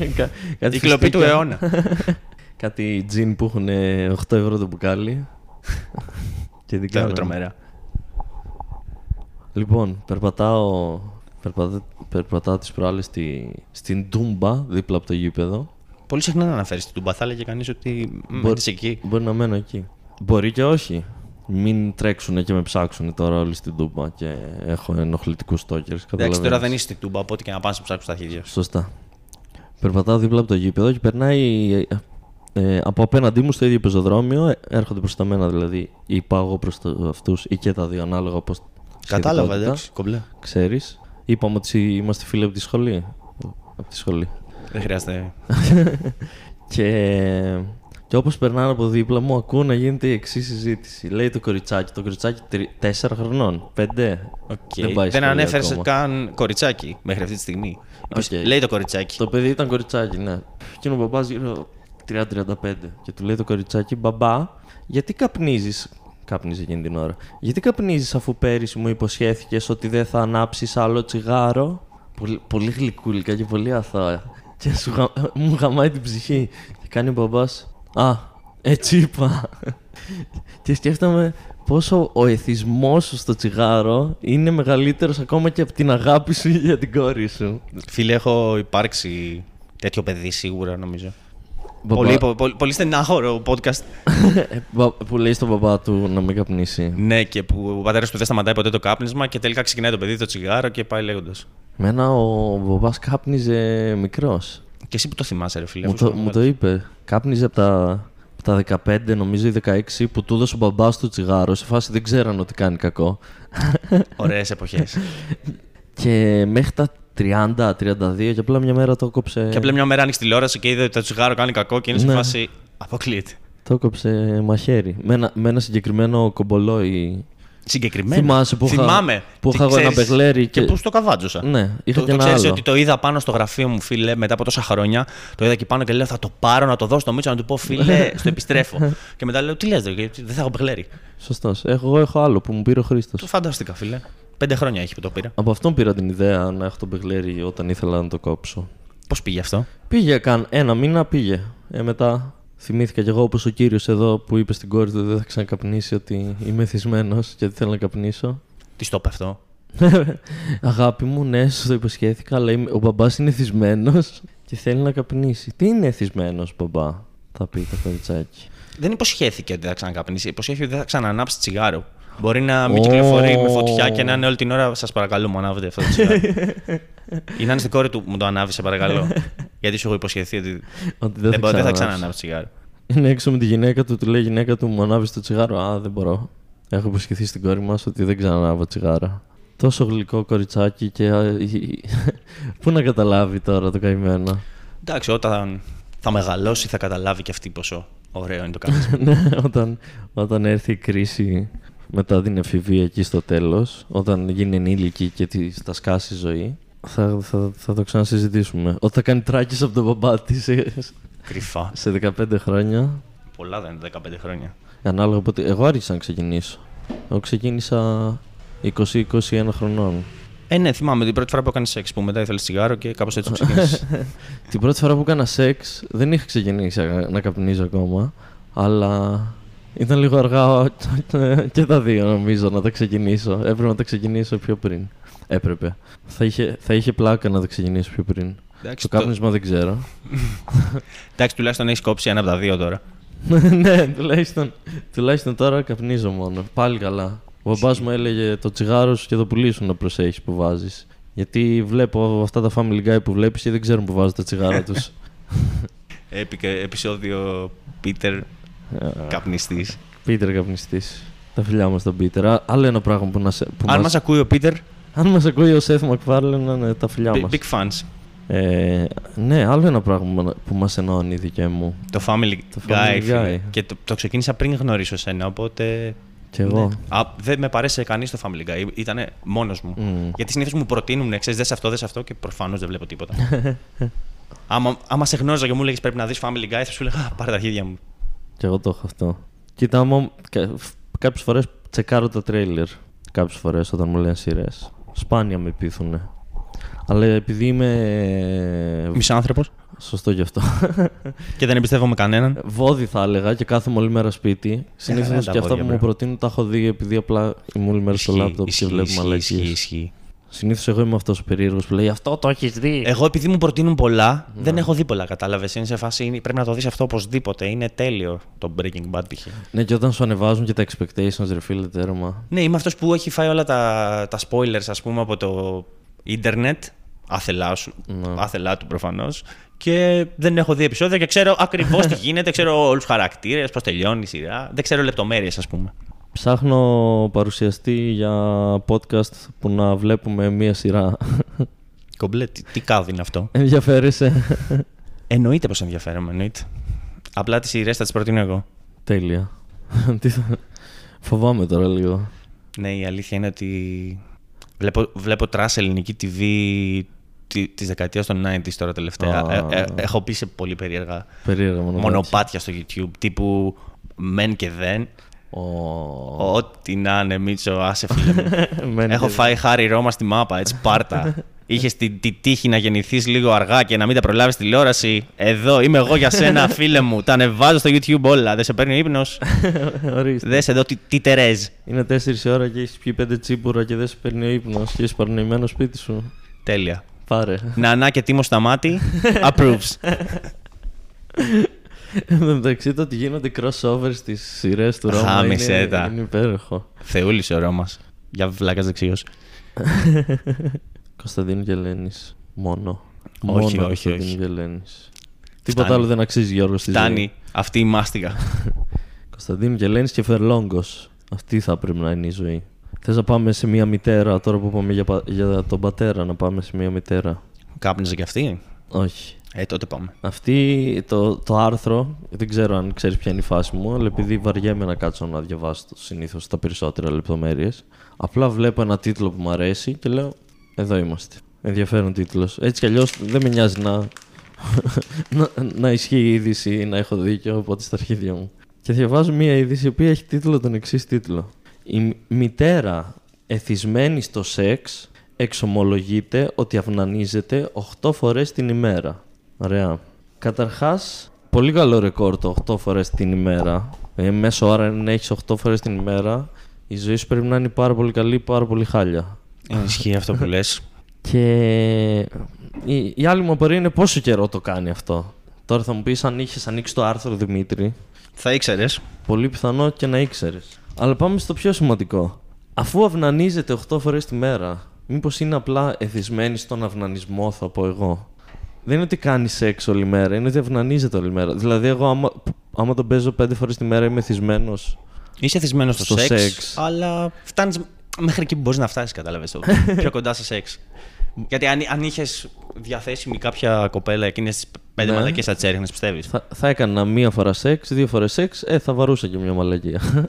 Η κλοπή του αιώνα. Κάτι τζιν που έχουν οκτώ ευρώ το μπουκάλι. Και την κάνουν. Τρομερά. Λοιπόν, περπατάω, περπατάω, περπατάω τις προάλλες στη, στην Τούμπα, δίπλα από το γήπεδο. Πολύ συχνά να αναφέρεις την Τούμπα, θα έλεγε κανείς ότι μένεις εκεί. Μπορεί να μένω εκεί. Μπορεί και όχι. Μην τρέξουν και με ψάξουν τώρα όλοι στην Τούμπα και έχω ενοχλητικούς stalkers. Εντάξει, τώρα δεν είσαι στην Τούμπα, οπότε και να πάνε να ψάξουν τα αρχίδια. Σωστά. Περπατάω δίπλα από το γήπεδο και περνάει ε, από απέναντί μου στο ίδιο πεζοδρόμιο. Έρχονται προς τα μένα δηλαδή, ή πάω εγώ προς αυτούς ή και τα δύο, ανάλογα όπως. Κατάλαβα, εντάξει, κομπλέ. Ξέρεις. Είπαμε ότι είμαστε φίλοι από τη σχολή. Από τη σχολή. Δεν χρειάζεται. και. Και όπως περνάνε από δίπλα μου, ακούω να γίνεται η εξής συζήτηση. Λέει το κοριτσάκι, το κοριτσάκι τέσσερα χρονών, πέντε. Okay. Δεν πάει. Δεν ανέφερε καν κοριτσάκι μέχρι αυτή τη στιγμή. Okay. Λέει το κοριτσάκι. Το παιδί ήταν κοριτσάκι, ναι. Και ο μπαμπάς γύρω τριάντα με τριάντα πέντε. Και του λέει το κοριτσάκι, μπαμπά, γιατί καπνίζεις. Καπνίζει εκείνη την ώρα. Γιατί καπνίζεις αφού πέρυσι μου υποσχέθηκες ότι δεν θα ανάψεις άλλο τσιγάρο. Πολύ, πολύ γλυκούλικα και πολύ αθώα. Και σου, μου γαμάει την ψυχή. Και κάνει ο μπαμπάς. Α, έτσι είπα. Και σκέφτομαι πόσο ο εθισμός σου στο τσιγάρο είναι μεγαλύτερος ακόμα και από την αγάπη σου για την κόρη σου. Φίλε, έχω υπάρξει τέτοιο παιδί σίγουρα, νομίζω. Πολύ, πολύ, πολύ στενάχωρο podcast. Που λέει στον μπαμπά του να μην καπνίσει. Ναι, και που ο πατέρας του δεν σταματάει ποτέ το κάπνισμα και τελικά ξεκινάει το παιδί το τσιγάρο και πάει λέγοντας. Μένα ο μπαμπάς κάπνιζε μικρός. Και εσύ που το θυμάσαι, ρε φίλε. Μου το, μου το είπε. Κάπνιζε από τα, από τα δεκαπέντε, νομίζω, ή δεκαέξι, που του έδωσε ο μπαμπάς του τσιγάρο. Σε φάση δεν ξέραν ότι κάνει κακό. Ωραίες εποχές. Και μέχρι τα τριάντα με τριάντα δύο, και απλά μια μέρα το κόψε. Και απλά μια μέρα άνοιξε τηλεόραση και είδε ότι το τσιγάρο κάνει κακό και είναι σε φάση. Αποκλείεται. Το κόψε μαχαίρι. Με ένα, με ένα συγκεκριμένο κομπολόι. Συγκεκριμένο. Θυμάσαι που Θυμάμαι. Που είχα ένα μπεγλέρι. Και, και πού στο καβάτζωσα. Ναι, είχα το, και το ένα άλλο. Ότι το είδα πάνω στο γραφείο μου, φίλε, μετά από τόσα χρόνια. Το είδα εκεί πάνω και λέω: θα το πάρω να το δώσω στο Μίτσο να του πω, φίλε, στο επιστρέφω. Και μετά λέω: τι λες, δε, δεν θα έχω μπεγλέρι. Σωστός. Εγώ έχω άλλο που μου πήρε ο Χρήστος. Το φαντάστηκα, φίλε. Πέντε χρόνια έχει που το πήρα. Από αυτόν πήρα την ιδέα να έχω το μπεγλέρι όταν ήθελα να το κόψω. Πώς πήγε αυτό? Πήγε καν ένα μήνα, πήγε. Ε, μετά. Θυμήθηκα κι εγώ όπως ο κύριος εδώ που είπε στην κόρη του ότι δεν θα ξανακαπνίσει, ότι είμαι εθισμένος και ότι θέλω να καπνίσω. Τι το είπε αυτό? Αγάπη μου, ναι, σου το υποσχέθηκα, αλλά είμαι... ο μπαμπάς είναι εθισμένος και θέλει να καπνίσει. Τι είναι εθισμένος, μπαμπά, θα πει το κοριτσάκι. Δεν υποσχέθηκε ότι θα ξανακαπνίσει, υποσχέθηκε ότι δεν θα ξανανάψει τσιγάρο. Μπορεί να μην oh. κυκλοφορεί με φωτιά και να είναι όλη την ώρα. Σας παρακαλώ, μου ανάβετε αυτό το τσιγάρο. Ή να είναι στην κόρη του, μου το ανάβει, σε παρακαλώ. Γιατί σου έχω υποσχεθεί ότι, ότι δεν, δεν θα, θα ξανανάψει τσιγάρο. Είναι έξω με τη γυναίκα του, του λέει η γυναίκα του, μου ανάβει το τσιγάρο. Α, δεν μπορώ. Έχω υποσχεθεί στην κόρη μας ότι δεν ξανανάβω τσιγάρο. Τόσο γλυκό κοριτσάκι και. Πού να καταλάβει τώρα το καημένο. Εντάξει, όταν θα μεγαλώσει θα καταλάβει και αυτή πόσο ωραίο είναι το καημένο. Ναι, όταν, όταν έρθει η κρίση. Μετά την εφηβεία εκεί στο τέλος, όταν γίνει ενήλικη και τη, τα σκάσει η ζωή, θα, θα, θα το ξανασυζητήσουμε. Όταν θα κάνει τράκες από τον μπαμπά της σε, κρυφά. Σε δεκαπέντε χρόνια. Πολλά δεν είναι δεκαπέντε χρόνια. Ανάλογα από ότι. Εγώ άρχισα να ξεκινήσω. Εγώ ξεκίνησα είκοσι με είκοσι ένα χρονών. Ε, ναι, θυμάμαι την πρώτη φορά που έκανε σεξ που μετά ήθελε τσιγάρο και κάπως έτσι ξεκίνησε. Την πρώτη φορά που έκανα σεξ δεν είχα ξεκινήσει να καπνίζω ακόμα, αλλά. Ήταν λίγο αργά και τα δύο, νομίζω, να τα ξεκινήσω. Έπρεπε να τα ξεκινήσω πιο πριν. Έπρεπε. Θα είχε, θα είχε πλάκα να τα ξεκινήσω πιο πριν. Εντάξει, το κάπνισμα το... δεν ξέρω. Εντάξει, τουλάχιστον έχεις κόψει ένα από τα δύο τώρα. Ναι, τουλάχιστον, τουλάχιστον τώρα καπνίζω μόνο. Πάλι καλά. Ο μπαμπάς μου έλεγε το τσιγάρο σου και το πουλί σου να προσέχεις που βάζεις. Γιατί βλέπω αυτά τα Family Guy που βλέπεις και δεν ξέρουν που βάζουν τα τσιγάρα τους. Επεισόδιο Peter. Καπνιστής. Πίτερ καπνιστής. Τα φιλιά μας τον Πίτερ. Άλλο ένα πράγμα που να σε. Αν μας... μας ακούει ο Πίτερ. Αν μας ακούει ο Σεφ Μακφάρλεν, ναι, τα φιλιά μας. Big fans. Ε, ναι, άλλο ένα πράγμα που μας ενώνει δικαί μου. Το Family, το family guy, guy. Και το, το ξεκίνησα πριν γνωρίσω σένα, οπότε. Και εγώ. Ναι. Α, δεν με παρέσσε κανείς το Family Guy. Ήτανε μόνος μου. Mm. Γιατί συνήθως μου προτείνουν, ξέρεις, δες αυτό, δες αυτό και προφανώς δεν βλέπω τίποτα. άμα, άμα σε γνώριζα και μου έλεγες πρέπει να δεις Family Guy, θα σου έλεγα πάρε τα αρχίδια μου. Και εγώ το έχω αυτό. Κοίτα, άμα κάποιες φορές τσεκάρω τα τρέιλερ. Κάποιες φορές όταν μου λένε σειρές. Σπάνια με πείθουνε. Αλλά επειδή είμαι. Μισάνθρωπος. Σωστό γι' αυτό. Και δεν εμπιστεύομαι κανέναν. Βόδι θα έλεγα και κάθομαι όλη μέρα σπίτι. Συνήθως και αυτά που μου προτείνουν τα έχω δει επειδή απλά είμαι όλη μέρα στο λάπτοπ και βλέπουμε αλλαγές. Ισχύει, ισχύει. Συνήθως εγώ είμαι αυτός ο περίεργος που λέει αυτό το έχεις δει. Εγώ επειδή μου προτείνουν πολλά, mm. δεν έχω δει πολλά, κατάλαβες. Είναι σε φάση πρέπει να το δεις αυτό οπωσδήποτε. Είναι τέλειο το Breaking Bad π.χ. Ναι, και όταν σου ανεβάζουν και τα expectations, ρε φίλε, τέρμα. Ναι, είμαι αυτός που έχει φάει όλα τα, τα spoilers, ας πούμε, από το ίντερνετ. Άθελά, σου, no. άθελά του προφανώς. Και δεν έχω δει επεισόδια και ξέρω ακριβώς τι γίνεται, ξέρω όλους τους χαρακτήρες, πώς τελειώνει η σειρά. Δεν ξέρω λεπτομέρειες, ας πούμε. Ψάχνω παρουσιαστή για podcast που να βλέπουμε μία σειρά. Κομπλέ, τι, τι κάδι είναι αυτό. Ενδιαφέρεσαι. Εννοείται πως ενδιαφέρομαι, εννοείται. Απλά τις σειρές θα τις προτείνω εγώ. Τέλεια. Φοβάμαι τώρα λίγο. Ναι, η αλήθεια είναι ότι βλέπω, βλέπω τρας ελληνική τι βι της δεκαετίας των ενενήντα τώρα τελευταία. Oh. Ε, ε, έχω πει σε πολύ περίεργα, περίεργα μονοπάτια στο YouTube, τύπου μεν και δεν. Oh. Ό,τι να είναι, Μίτσο, άσε φίλε. Έχω φάει Χάρη Ρώμα στη μάπα, έτσι, πάρτα. Είχες τη, τη τύχη να γεννηθείς λίγο αργά και να μην τα προλάβεις τηλεόραση. Εδώ είμαι εγώ για σένα, φίλε μου. Τα ανεβάζω στο YouTube όλα. Δεν σε παίρνει ύπνος. Δες εδώ τι, τι τερέζ. Είναι τέσσερις η ώρα και έχεις πιει πέντε τσίπουρα και δεν σε παίρνει ο ύπνος και είσαι παρανοημένο σπίτι σου. Τέλεια. Πάρε. Να, να και Τίμος Σταμάτη. Approves. Εν τω μεταξύ, το ότι γίνονται crossovers στις σειρές του Ρώμα είναι, είναι υπέροχο. Θεούλησε ο Ρώμας. Για βλάκας δεξιός. Κωνσταντίνου και Ελένης. Μόνο. Όχι, μόνο όχι, Κωνσταντίνου και Ελένης. Τίποτα άλλο δεν αξίζει, Γιώργο. Φτάνει αυτή η μάστιγα. Κωνσταντίνου και Ελένης και Φερλόγκος. Αυτή θα πρέπει να είναι η ζωή. Θες να πάμε σε μια μητέρα, τώρα που πάμε για, πα... για τον πατέρα, να πάμε σε μια μητέρα. Κάπνιζε κι αυτή. Όχι. Ε, τότε πάμε. Αυτή το, το άρθρο, δεν ξέρω αν ξέρεις ποια είναι η φάση μου, αλλά επειδή βαριέμαι να κάτσω να διαβάσω συνήθως τα περισσότερα λεπτομέρειες, απλά βλέπω ένα τίτλο που μου αρέσει και λέω εδώ είμαστε. Ενδιαφέρον τίτλος. Έτσι κι αλλιώς δεν με νοιάζει να, να, να ισχύει η είδηση ή να έχω δίκιο, οπότε στα αρχίδια μου. Και διαβάζω μία είδηση η οποία έχει τίτλο τον εξής τίτλο. Η μητέρα εθισμένη στο σεξ εξομολογείται ότι αυνανίζεται οκτώ φορές την ημέρα. Ωραία. Καταρχάς, πολύ καλό ρεκόρ το οκτώ φορές την ημέρα. Ε, μέσω ώρα, αν έχεις οκτώ φορές την ημέρα, η ζωή σου πρέπει να είναι πάρα πολύ καλή, πάρα πολύ χάλια. Ισχύει αυτό που λες. Και η, η άλλη μου απορία είναι πόσο καιρό το κάνει αυτό. Τώρα θα μου πεις, αν είχες ανοίξει το άρθρο, Δημήτρη, θα ήξερες. Πολύ πιθανό και να ήξερες. Αλλά πάμε στο πιο σημαντικό. Αφού αυνανίζεται οκτώ φορές τη μέρα, μήπως είναι απλά εθισμένη στον αυνανισμό, θα πω εγώ. Δεν είναι ότι κάνει σεξ όλη μέρα, είναι ότι αυνανίζεται όλη μέρα. Δηλαδή, εγώ άμα, άμα τον παίζω πέντε φορές τη μέρα είμαι εθισμένος. Είσαι εθισμένος στο, στο σεξ, σεξ, αλλά φτάνεις μέχρι εκεί που μπορείς να φτάσεις, κατάλαβες το. Πιο κοντά σε σεξ. Γιατί αν, αν είχες διαθέσιμη κάποια κοπέλα εκείνες τις πέντε ναι. μαλακές θα τις έριχνες, πιστεύεις. Θα, θα έκανα μία φορά σεξ, δύο φορές σεξ, ε, θα βαρούσα και μία μαλακία.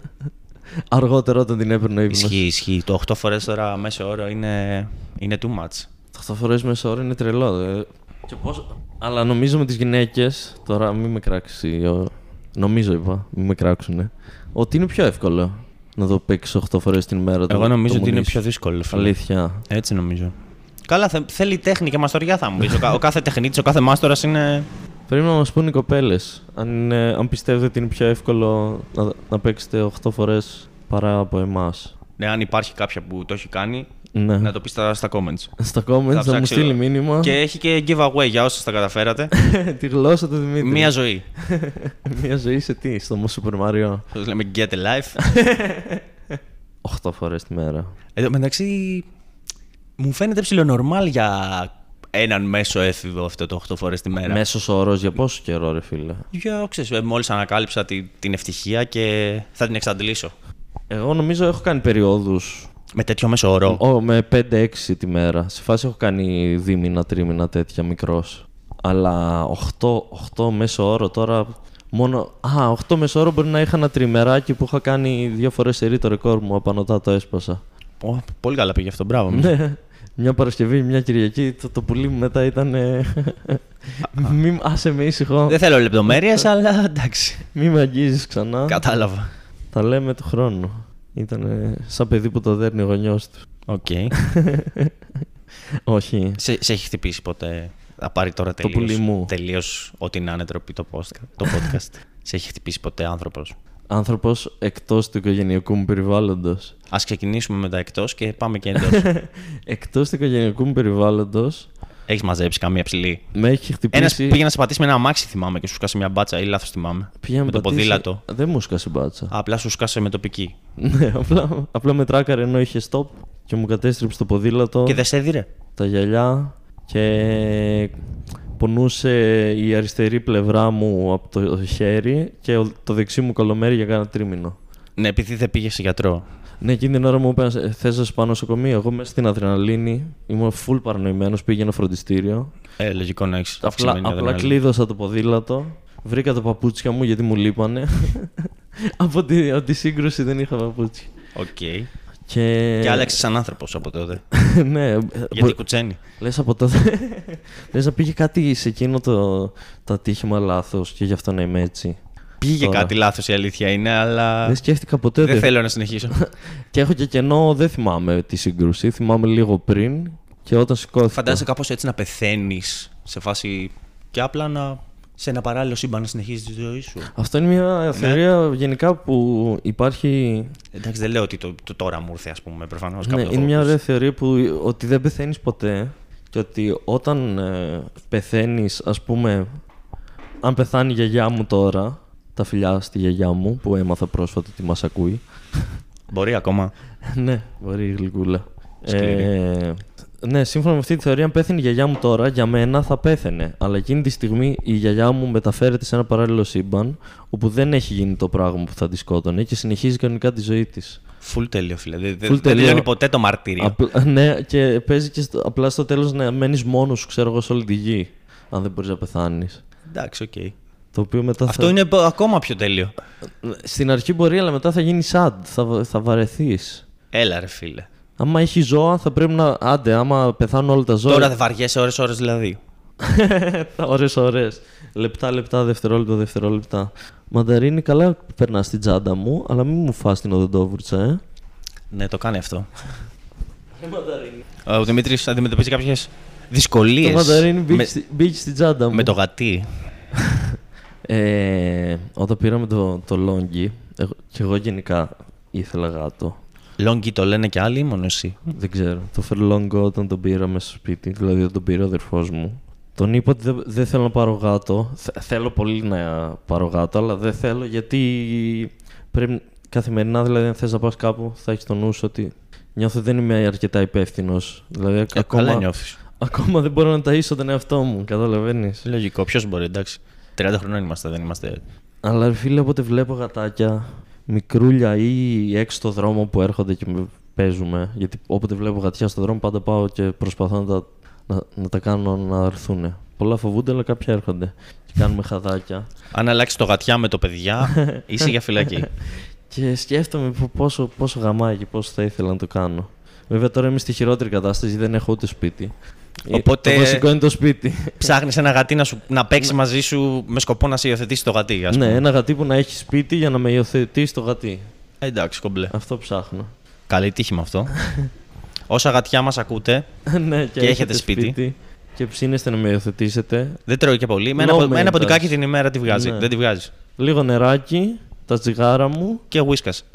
Αργότερα όταν την έπαιρνε ύπνος. Ισχύει, ισχύει. Το οκτώ φορές τώρα μέσο όρο είναι, είναι too much. Το οκτώ φορές μέσο όρο είναι τρελό. Δε. Και πώς... Αλλά νομίζω με τις γυναίκες, τώρα μην με κράξει, νομίζω είπα, μην με κράξουνε, ότι είναι πιο εύκολο να το παίξεις οκτώ φορές την ημέρα. Εγώ το, νομίζω το ότι είναι πιο δύσκολο. Αλήθεια. Έτσι νομίζω. Καλά, θέλει τέχνη και μαστοριά θα μου πεις. Ο, ο κάθε τεχνίτης, ο κάθε μάστορας είναι... Πρέπει να μας πούν οι κοπέλες, αν, ε, αν πιστεύετε ότι είναι πιο εύκολο να, να παίξετε οκτώ φορές παρά από εμάς. Ναι, αν υπάρχει κάποια που το έχει κάνει, ναι. να το πει στα, στα comments. Στα comments, θα, θα μου στείλει μήνυμα. Και έχει και giveaway για όσους τα καταφέρατε. Τη γλώσσα του Δημήτρη. Μία ζωή. Μία ζωή σε τι, στο Super Mario. Πώς λέμε, get a life. οκτώ φορές τη μέρα. Εδώ μεταξύ, μου φαίνεται ψιλονορμάλ για... έναν μέσο έφηβο αυτό το οκτώ φορές τη μέρα. Μέσος όρος για πόσο καιρό, ρε φίλε. Για, ξέρεις, μόλις ανακάλυψα τη, την ευτυχία και θα την εξαντλήσω. Εγώ νομίζω έχω κάνει περιόδους. Με τέτοιο μέσο όρο. Ω, με πέντε έξι τη μέρα. Σε φάση έχω κάνει δίμηνα, τρίμηνα τέτοια μικρός. Αλλά οκτώ, οκτώ μέσο όρο τώρα. Μόνο. Α, οκτώ μέσο όρο μπορεί να είχα ένα τριμεράκι που είχα κάνει δύο φορές σε ρί το ρεκόρ μου. Απανωτά το έσπασα. Ω, πολύ καλά πήγε αυτό. Μπράβο. Μια Παρασκευή, μια Κυριακή, το, το πουλί μου μετά ήταν. Ε, μην άσε με ήσυχο. Δεν θέλω λεπτομέρειες, αλλά εντάξει. Μην με αγγίζεις ξανά. Κατάλαβα. Τα λέμε του χρόνου. Ήταν σαν παιδί που το δέρνει ο γονιός του. Οκ. Okay. Όχι. Σε, σε έχει χτυπήσει ποτέ. Θα πάρει τώρα τελείως. Το πουλί μου. Τελείως ό,τι να είναι τροπή το podcast. Το podcast. Σε έχει χτυπήσει ποτέ άνθρωπος. άνθρωπος εκτός του οικογενειακού μου περιβάλλοντος. Ας ξεκινήσουμε με τα εκτός και πάμε και εντός. Εκτός του οικογενειακού μου περιβάλλοντος. Έχεις μαζέψει καμία ψηλή? Με έχει χτυπήσει. Ένας πήγε να σε πατήσει με ένα αμάξι, θυμάμαι, και σου σκάσε μια μπάτσα, ή λάθος θυμάμαι. Πήγε με το πατήσει... ποδήλατο. Δεν μου σκάσε μπάτσα. Α, απλά σου σκάσε με τοπική. Ναι, απλά, απλά με τράκαρε ενώ είχε stop και μου κατέστρεψε το ποδήλατο. Και δεν σε έδιρε. Τα γυαλιά και. Πονούσε η αριστερή πλευρά μου από το χέρι και το δεξί μου καλομέρι για κάνα τρίμηνο. Ναι, επειδή δεν πήγε σε γιατρό. Ναι, εκείνη την ώρα μου είπε: θες να σου πάω νοσοκομείο? Εγώ μέσα στην αδρεναλίνη ήμουν full παρανοημένος, πήγαινα φροντιστήριο. Ε, λογικό να έχεις. Απλά, απλά κλείδωσα το ποδήλατο, βρήκα τα παπούτσια μου γιατί μου λείπανε. από, τη, από τη σύγκρουση δεν είχα παπούτσια. Οκ. Okay. Και, και άλλαξε σαν άνθρωπος από τότε. Ναι. Γιατί κουτσένει. Λες από τότε. Λες να πήγε κάτι σε εκείνο το, το ατύχημα λάθος και γι' αυτό να είμαι έτσι. Πήγε τώρα. Κάτι λάθος, η αλήθεια είναι, αλλά. Δεν σκέφτηκα ποτέ. Δεν θέλω να συνεχίσω. Και έχω και κενό, δεν θυμάμαι τη σύγκρουση. Θυμάμαι λίγο πριν και όταν σηκώθηκα. Φαντάζεσαι κάπως έτσι να πεθαίνεις σε φάση. Και απλά να. Σε ένα παράλληλο σύμπαν να συνεχίζεις τη ζωή σου. Αυτό είναι μια θεωρία, ναι, γενικά που υπάρχει. Εντάξει, δεν λέω ότι το, το τώρα μου ήρθε, ας πούμε, προφανώς. Ναι, είναι μια ωραία θεωρία που ότι δεν πεθαίνεις ποτέ και ότι όταν ε, πεθαίνεις, ας πούμε, αν πεθάνει η γιαγιά μου τώρα, τα φιλιά στη γιαγιά μου που έμαθα πρόσφατα ότι μας ακούει. Μπορεί ακόμα. Ναι, μπορεί η γλυκούλα. Ε, ναι, σύμφωνα με αυτή τη θεωρία, αν πέθανε η γιαγιά μου τώρα, για μένα θα πέθαινε. Αλλά εκείνη τη στιγμή η γιαγιά μου μεταφέρεται σε ένα παράλληλο σύμπαν, όπου δεν έχει γίνει το πράγμα που θα τη σκότωνε και συνεχίζει κανονικά τη ζωή της. Φουλ τέλειο, φίλε. Δεν δε, δε τελειώνει ποτέ το μαρτύριο. Απλ, ναι, και παίζει και στο, απλά στο τέλος να μένεις μόνος σου, ξέρω εγώ, σε όλη τη γη. Αν δεν μπορείς να πεθάνεις. Εντάξει, οκ. Okay. Το οποίο μετά αυτό θα... είναι ακόμα πιο τέλειο. Στην αρχή μπορεί, αλλά μετά θα γίνει sad, θα, θα βαρεθείς. Έλα, ρε φίλε. Άμα έχει ζώα, θα πρέπει να. Άντε, άμα πεθάνουν όλα τα ζώα. Τώρα δεν βαριέσαι ώρες-ώρες, δηλαδή. Ώρες-ώρες. Λεπτά-λεπτά, δευτερόλεπτα-δευτερόλεπτα. Μανταρίνι, καλά περνά στην τσάντα μου, αλλά μην μου φας την οδοντόβουρτσα, ε. Ναι, το κάνει αυτό. Μανταρίνι. Ο Δημήτρης αντιμετωπίζει κάποιες δυσκολίες. Το μανταρίνι μπήκε, με... στη... μπήκε στην τσάντα μου. Με το γατί. ε, όταν πήραμε το, το λόγκι, και εγώ γενικά ήθελα γάτο. Λόγκι το λένε και άλλοι, μόνο εσύ. Δεν ξέρω. Το φερλόγκο όταν τον πήρα μέσα στο σπίτι, δηλαδή όταν τον πήρε ο αδερφός μου, τον είπα ότι δεν δε θέλω να πάρω γάτο. Θέλω πολύ να πάρω γάτο, αλλά δεν θέλω γιατί πρέπει καθημερινά, δηλαδή, αν θες να πας κάπου, θα έχεις το νου σου ότι νιώθω δεν είμαι αρκετά υπεύθυνος. Δηλαδή, ε, ακόμα, ακόμα δεν μπορώ να ταΐσω τον εαυτό μου. Καταλαβαίνεις. Λογικό. Ποιος μπορεί, εντάξει. τριάντα χρονών είμαστε, δεν είμαστε. Αλλά φίλε, όποτε βλέπω γατάκια. Μικρούλια ή έξω στο δρόμο που έρχονται και παίζουμε. Γιατί όποτε βλέπω γατιά στο δρόμο, πάντα πάω και προσπαθώ να τα, να, να τα κάνω να έρθουν. Πολλά φοβούνται, αλλά κάποια έρχονται. Και κάνουμε χαδάκια. Αν αλλάξει το γατιά με το παιδιά, είσαι για φυλακή. Και σκέφτομαι πόσο, πόσο γαμάει και πόσο θα ήθελα να το κάνω. Βέβαια τώρα είμαι στη χειρότερη κατάσταση, δεν έχω ούτε σπίτι. Οπότε. Το βασικό είναι το σπίτι. Ψάχνεις ένα γατί να, σου, να παίξει μαζί σου με σκοπό να σε υιοθετήσει το γατί, ας πούμε. Ναι, ένα γατί που να έχει σπίτι για να με υιοθετήσει το γατί. Εντάξει, κομπλέ. Αυτό ψάχνω. Καλή τύχη με αυτό. Όσα γατιά μας ακούτε ναι, και, και έχετε σπίτι. σπίτι. Και ψήνεστε να με υιοθετήσετε. Δεν τρώει και πολύ. Με ένα, ένα ποντικάκι την ημέρα τη βγάζει. Ναι. Δεν τη βγάζει. Λίγο νεράκι, τα τσιγάρα μου. Και γουίσκας.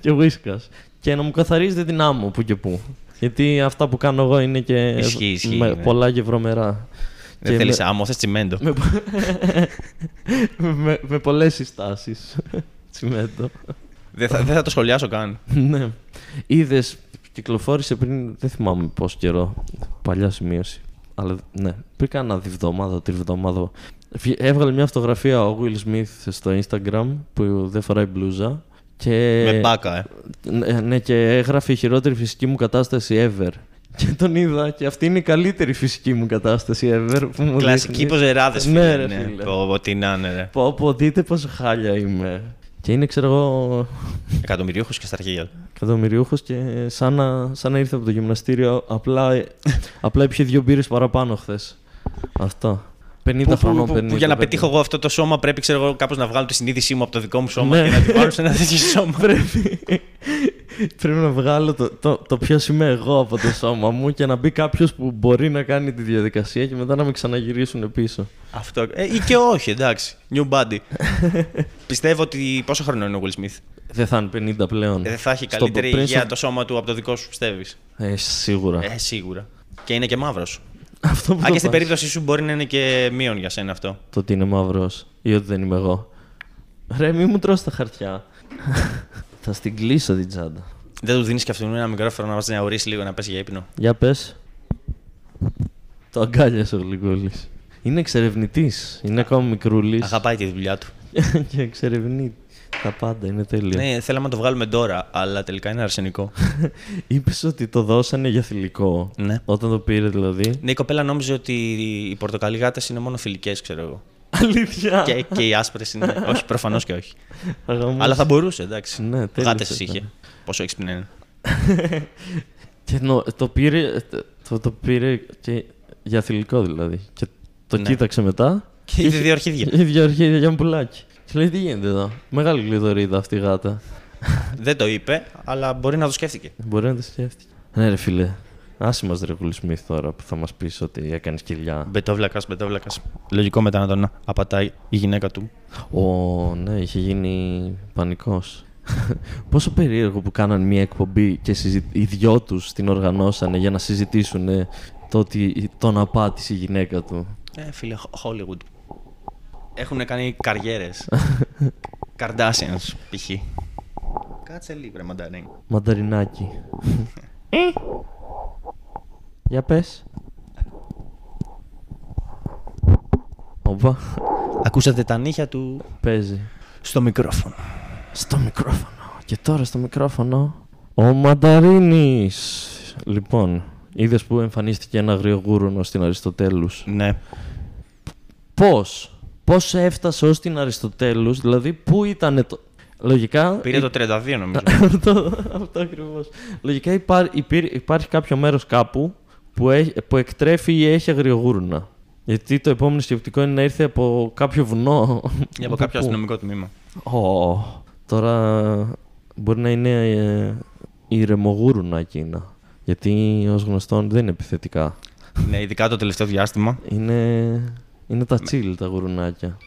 Και γουίσκας. Και να μου καθαρίζετε την άμμο που και που. Γιατί αυτά που κάνω εγώ είναι και ισχύ, ισχύ, με ναι. πολλά και βρωμερά. Δεν και θέλεις με... άμμο, θες τσιμέντο. Με, με, με πολλές συστάσεις. Τσιμέντο. Δεν θα, δε θα το σχολιάσω καν. Ναι. Είδες, κυκλοφόρησε πριν, δεν θυμάμαι πόσο καιρό, παλιά σημείωση. Αλλά ναι, πριν κάνα διβδομάδα, τριβδομάδα. Έβγαλε μια φωτογραφία ο Will Smith στο Instagram που δεν φοράει μπλούζα. Και... με μπάκα, ε. Ναι, ναι, και έγραφε η χειρότερη φυσική μου κατάσταση ever. Και τον είδα και αυτή είναι η καλύτερη φυσική μου κατάσταση ever. Που μου κλασική ποζεράδες, φίλε. Ναι, ρε, φίλε. Ναι. Πω, τι να είναι, ρε. Πω, πω, δείτε πόσο χάλια είμαι. Και είναι, ξέρω εγώ. Εκατομμυριούχος και στα αρχεία. Εκατομμυριούχος και σαν να, σαν να ήρθε από το γυμναστήριο. Απλά, απλά έπιε δύο μπύρες παραπάνω χθες. Αυτά. πενήντα χρονών, πενήντα. Που για να πετύχω εγώ αυτό το σώμα πρέπει, ξέρω εγώ, κάπως να βγάλω τη συνείδησή μου από το δικό μου σώμα και να την βάλω σε ένα τέτοιο σώμα. Πρέπει. Πρέπει να βγάλω το, το, το ποιος είμαι εγώ από το σώμα μου και να μπει κάποιος που μπορεί να κάνει τη διαδικασία και μετά να με ξαναγυρίσουν πίσω. Αυτό. Ε, ή και όχι, εντάξει. New body. Πιστεύω ότι. Πόσο χρόνο είναι ο Will Smith? Δεν θα είναι πενήντα πλέον. Ε, δεν θα έχει καλύτερη στο... υγεία το σώμα του από το δικό σου, πιστεύεις? Ε, σίγουρα. Ε, σίγουρα. Και είναι και μαύρος. Αυτό που. Αν και στην περίπτωση σου μπορεί να είναι και μείον για σένα αυτό. Το ότι είναι μαύρος ή ότι δεν είμαι εγώ. Ρε, μη μου τρως τα χαρτιά. Θα στην κλείσω την τσάντα. Δεν του δίνεις και αυτόν ένα μικρόφωνο να πας να ορίσει λίγο, να πες για ύπνο? Για πες. Το αγκάλιασε ο Γλυκούλης. Είναι εξερευνητής. Είναι ακόμα μικρούλης. Αγαπάει τη δουλειά του. Και εξερευνεί τα πάντα. Είναι τέλειο. Ναι, θέλαμε να το βγάλουμε τώρα, αλλά τελικά είναι αρσενικό. Είπες ότι το δώσανε για θηλυκό. Ναι. Όταν το πήρε δηλαδή. Ναι, η κοπέλα νόμιζε ότι οι πορτοκαλί γάτες είναι μόνο φιλικές, ξέρω εγώ. Αλήθεια. Και, και οι άσπρες είναι. Όχι, προφανώς και όχι. Αλλά θα μπορούσε, εντάξει. Ναι, γάτες είχε. Πόσο έξυπνη είναι. Και νο, το, πήρε, το, το πήρε και για θηλυκό δηλαδή. Και το ναι. Κοίταξε μετά. Και είδε δύο αρχίδια. Είδε δύο αρχίδια για μπουλάκι. Και λέει: τι γίνεται εδώ? Μεγάλη γλυδωρίδα αυτή η γάτα. Δεν το είπε, αλλά μπορεί να το σκέφτηκε. Μπορεί να το σκέφτηκε. Ναι, ρε φίλε. Άσε μας, ρε Will Smith, τώρα που θα μας πεις ότι έκανες κοιλιά. Μπετόβλακας, μπετόβλακας. Λογικό μετά να τον απατάει η γυναίκα του. Ω, ναι, είχε γίνει πανικός. Πόσο περίεργο που κάναν μια εκπομπή και συζη... οι δυο τους την οργανώσανε για να συζητήσουν το ότι τον απάτησε η γυναίκα του. Ε, φίλε, Hollywood. Έχουν κάνει καριέρες. Kardashians, π.χ. Κάτσε λίγο, ρε μανταρινάκι. Μανταρινάκι. Για πες. Οπα. Ακούσατε τα νύχια του. Παίζει. Στο μικρόφωνο. Στο μικρόφωνο. Και τώρα στο μικρόφωνο ο Μανταρίνης. Λοιπόν, είδες που εμφανίστηκε ένα αγριογούρουνο στην Αριστοτέλους? Ναι. Πώς. Πώς έφτασε ως την Αριστοτέλους? Δηλαδή πού ήταν το... Λογικά... Πήρε το τριάντα δύο νομίζω. αυτό αυτό ακριβώς. Λογικά υπά, υπήρ, υπάρχει κάποιο μέρος κάπου που, έχ, που εκτρέφει ή έχει αγριογούρνα. Γιατί το επόμενο σκεπτικό είναι να ήρθε από κάποιο βουνό. Ή από κάποιο αστυνομικό τμήμα. Oh, τώρα μπορεί να είναι ε, η ρεμογούρνα εκείνα. Γιατί ως γνωστόν δεν είναι επιθετικά. Ναι, ειδικά το τελευταίο διάστημα. Είναι, είναι τα τσίλ τα γουρουνάκια.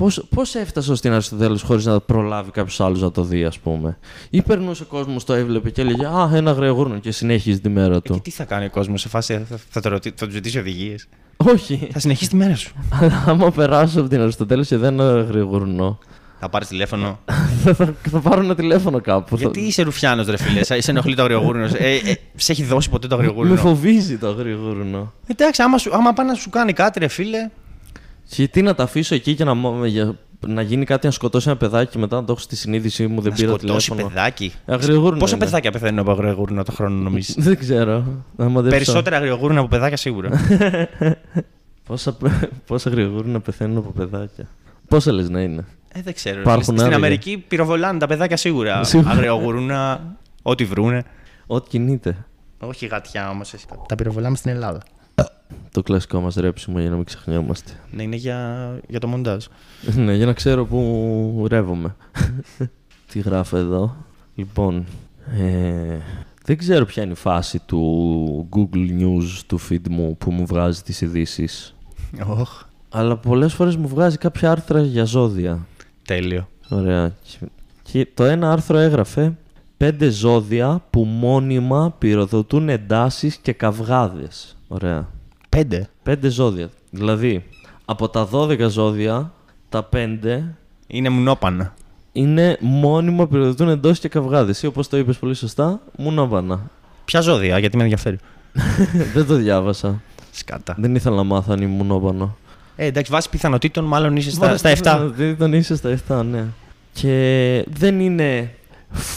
Πώς, πώς έφτασε στην Αριστοτέλους χωρίς να προλάβει κάποιος άλλος να το δει, ας πούμε? Ή περνούσε ο κόσμος, το έβλεπε και έλεγε «Α, ένα αγριογούρνο» και συνέχιζε τη μέρα του. Ε, και τι θα κάνει ο κόσμος σε φάση, θα, θα, το ρωτή, θα του ζητήσει οδηγίες? Όχι. Θα συνεχίσει τη μέρα σου. Αλλά άμα περάσω από την Αριστοτέλους και δεν είναι αγριογούρνο. Θα πάρεις τηλέφωνο. θα, θα πάρω ένα τηλέφωνο κάπου. Γιατί είσαι ρουφιάνος, ρε φίλε? Σε ενοχλεί το αγριογούρνο? Ε, ε, σε έχει δώσει ποτέ το αγριογούρνο? Με φοβίζει το αγριογούρνο. Εντάξει, άμα, άμα πάει να σου κάνει κάτι, ρε φίλε. Γιατί να τα αφήσω εκεί και να, να γίνει κάτι, να σκοτώσει ένα παιδάκι και μετά να το έχω στη συνείδησή μου? Δεν να πήρα τηλέφωνο. Να σκοτώσει παιδάκι. Αγριογούρνα. Πόσα είναι. Παιδάκια πεθαίνουν από αγριογούρνα το χρόνο, νομίζεις? Δεν ξέρω. Περισσότερα αγριογούρνα από παιδάκια σίγουρα. πόσα πόσα αγριογούρνα πεθαίνουν από παιδάκια? Πόσα λες να είναι? Ε, δεν ξέρω. Υπάρχουν στην άγρια. Αμερική πυροβολάνε τα παιδάκια σίγουρα. Αγριογούρνα, ό,τι βρούνε. Ό,τι κινείται. Όχι γατιά όμως. Τα πυροβολάμε στην Ελλάδα. Το κλασικό μας ρέψιμο για να μην ξεχνιόμαστε. Ναι, είναι για, για το μοντάζ. Ναι, για να ξέρω που ρεύομαι. Τι γράφω εδώ. Λοιπόν, ε, δεν ξέρω ποια είναι η φάση του Google News του feed μου που μου βγάζει τις ειδήσεις. Oh. Αλλά πολλές φορές μου βγάζει κάποια άρθρα για ζώδια. Τέλειο. Ωραία. Και το ένα άρθρο έγραφε «Πέντε ζώδια που μόνιμα πυροδοτούν εντάσεις και καυγάδες». Ωραία. Πέντε. Πέντε ζώδια. Δηλαδή, από τα δώδεκα ζώδια, τα πέντε... Είναι μουνόπανα. Είναι μόνιμα πυροδοτούν εντός και καυγάδες. Ή, όπως το είπες πολύ σωστά, μουνόπανα. Ποια ζώδια, γιατί με ενδιαφέρει. Δεν το διάβασα. Σκάτα. Δεν ήθελα να μάθω αν είναι μουνόπανο. Ε, εντάξει, βάσει πιθανότητων, μάλλον είσαι στα, στα εφτά. Πιθανότητων είσαι στα εφτά, ναι. Και δεν είναι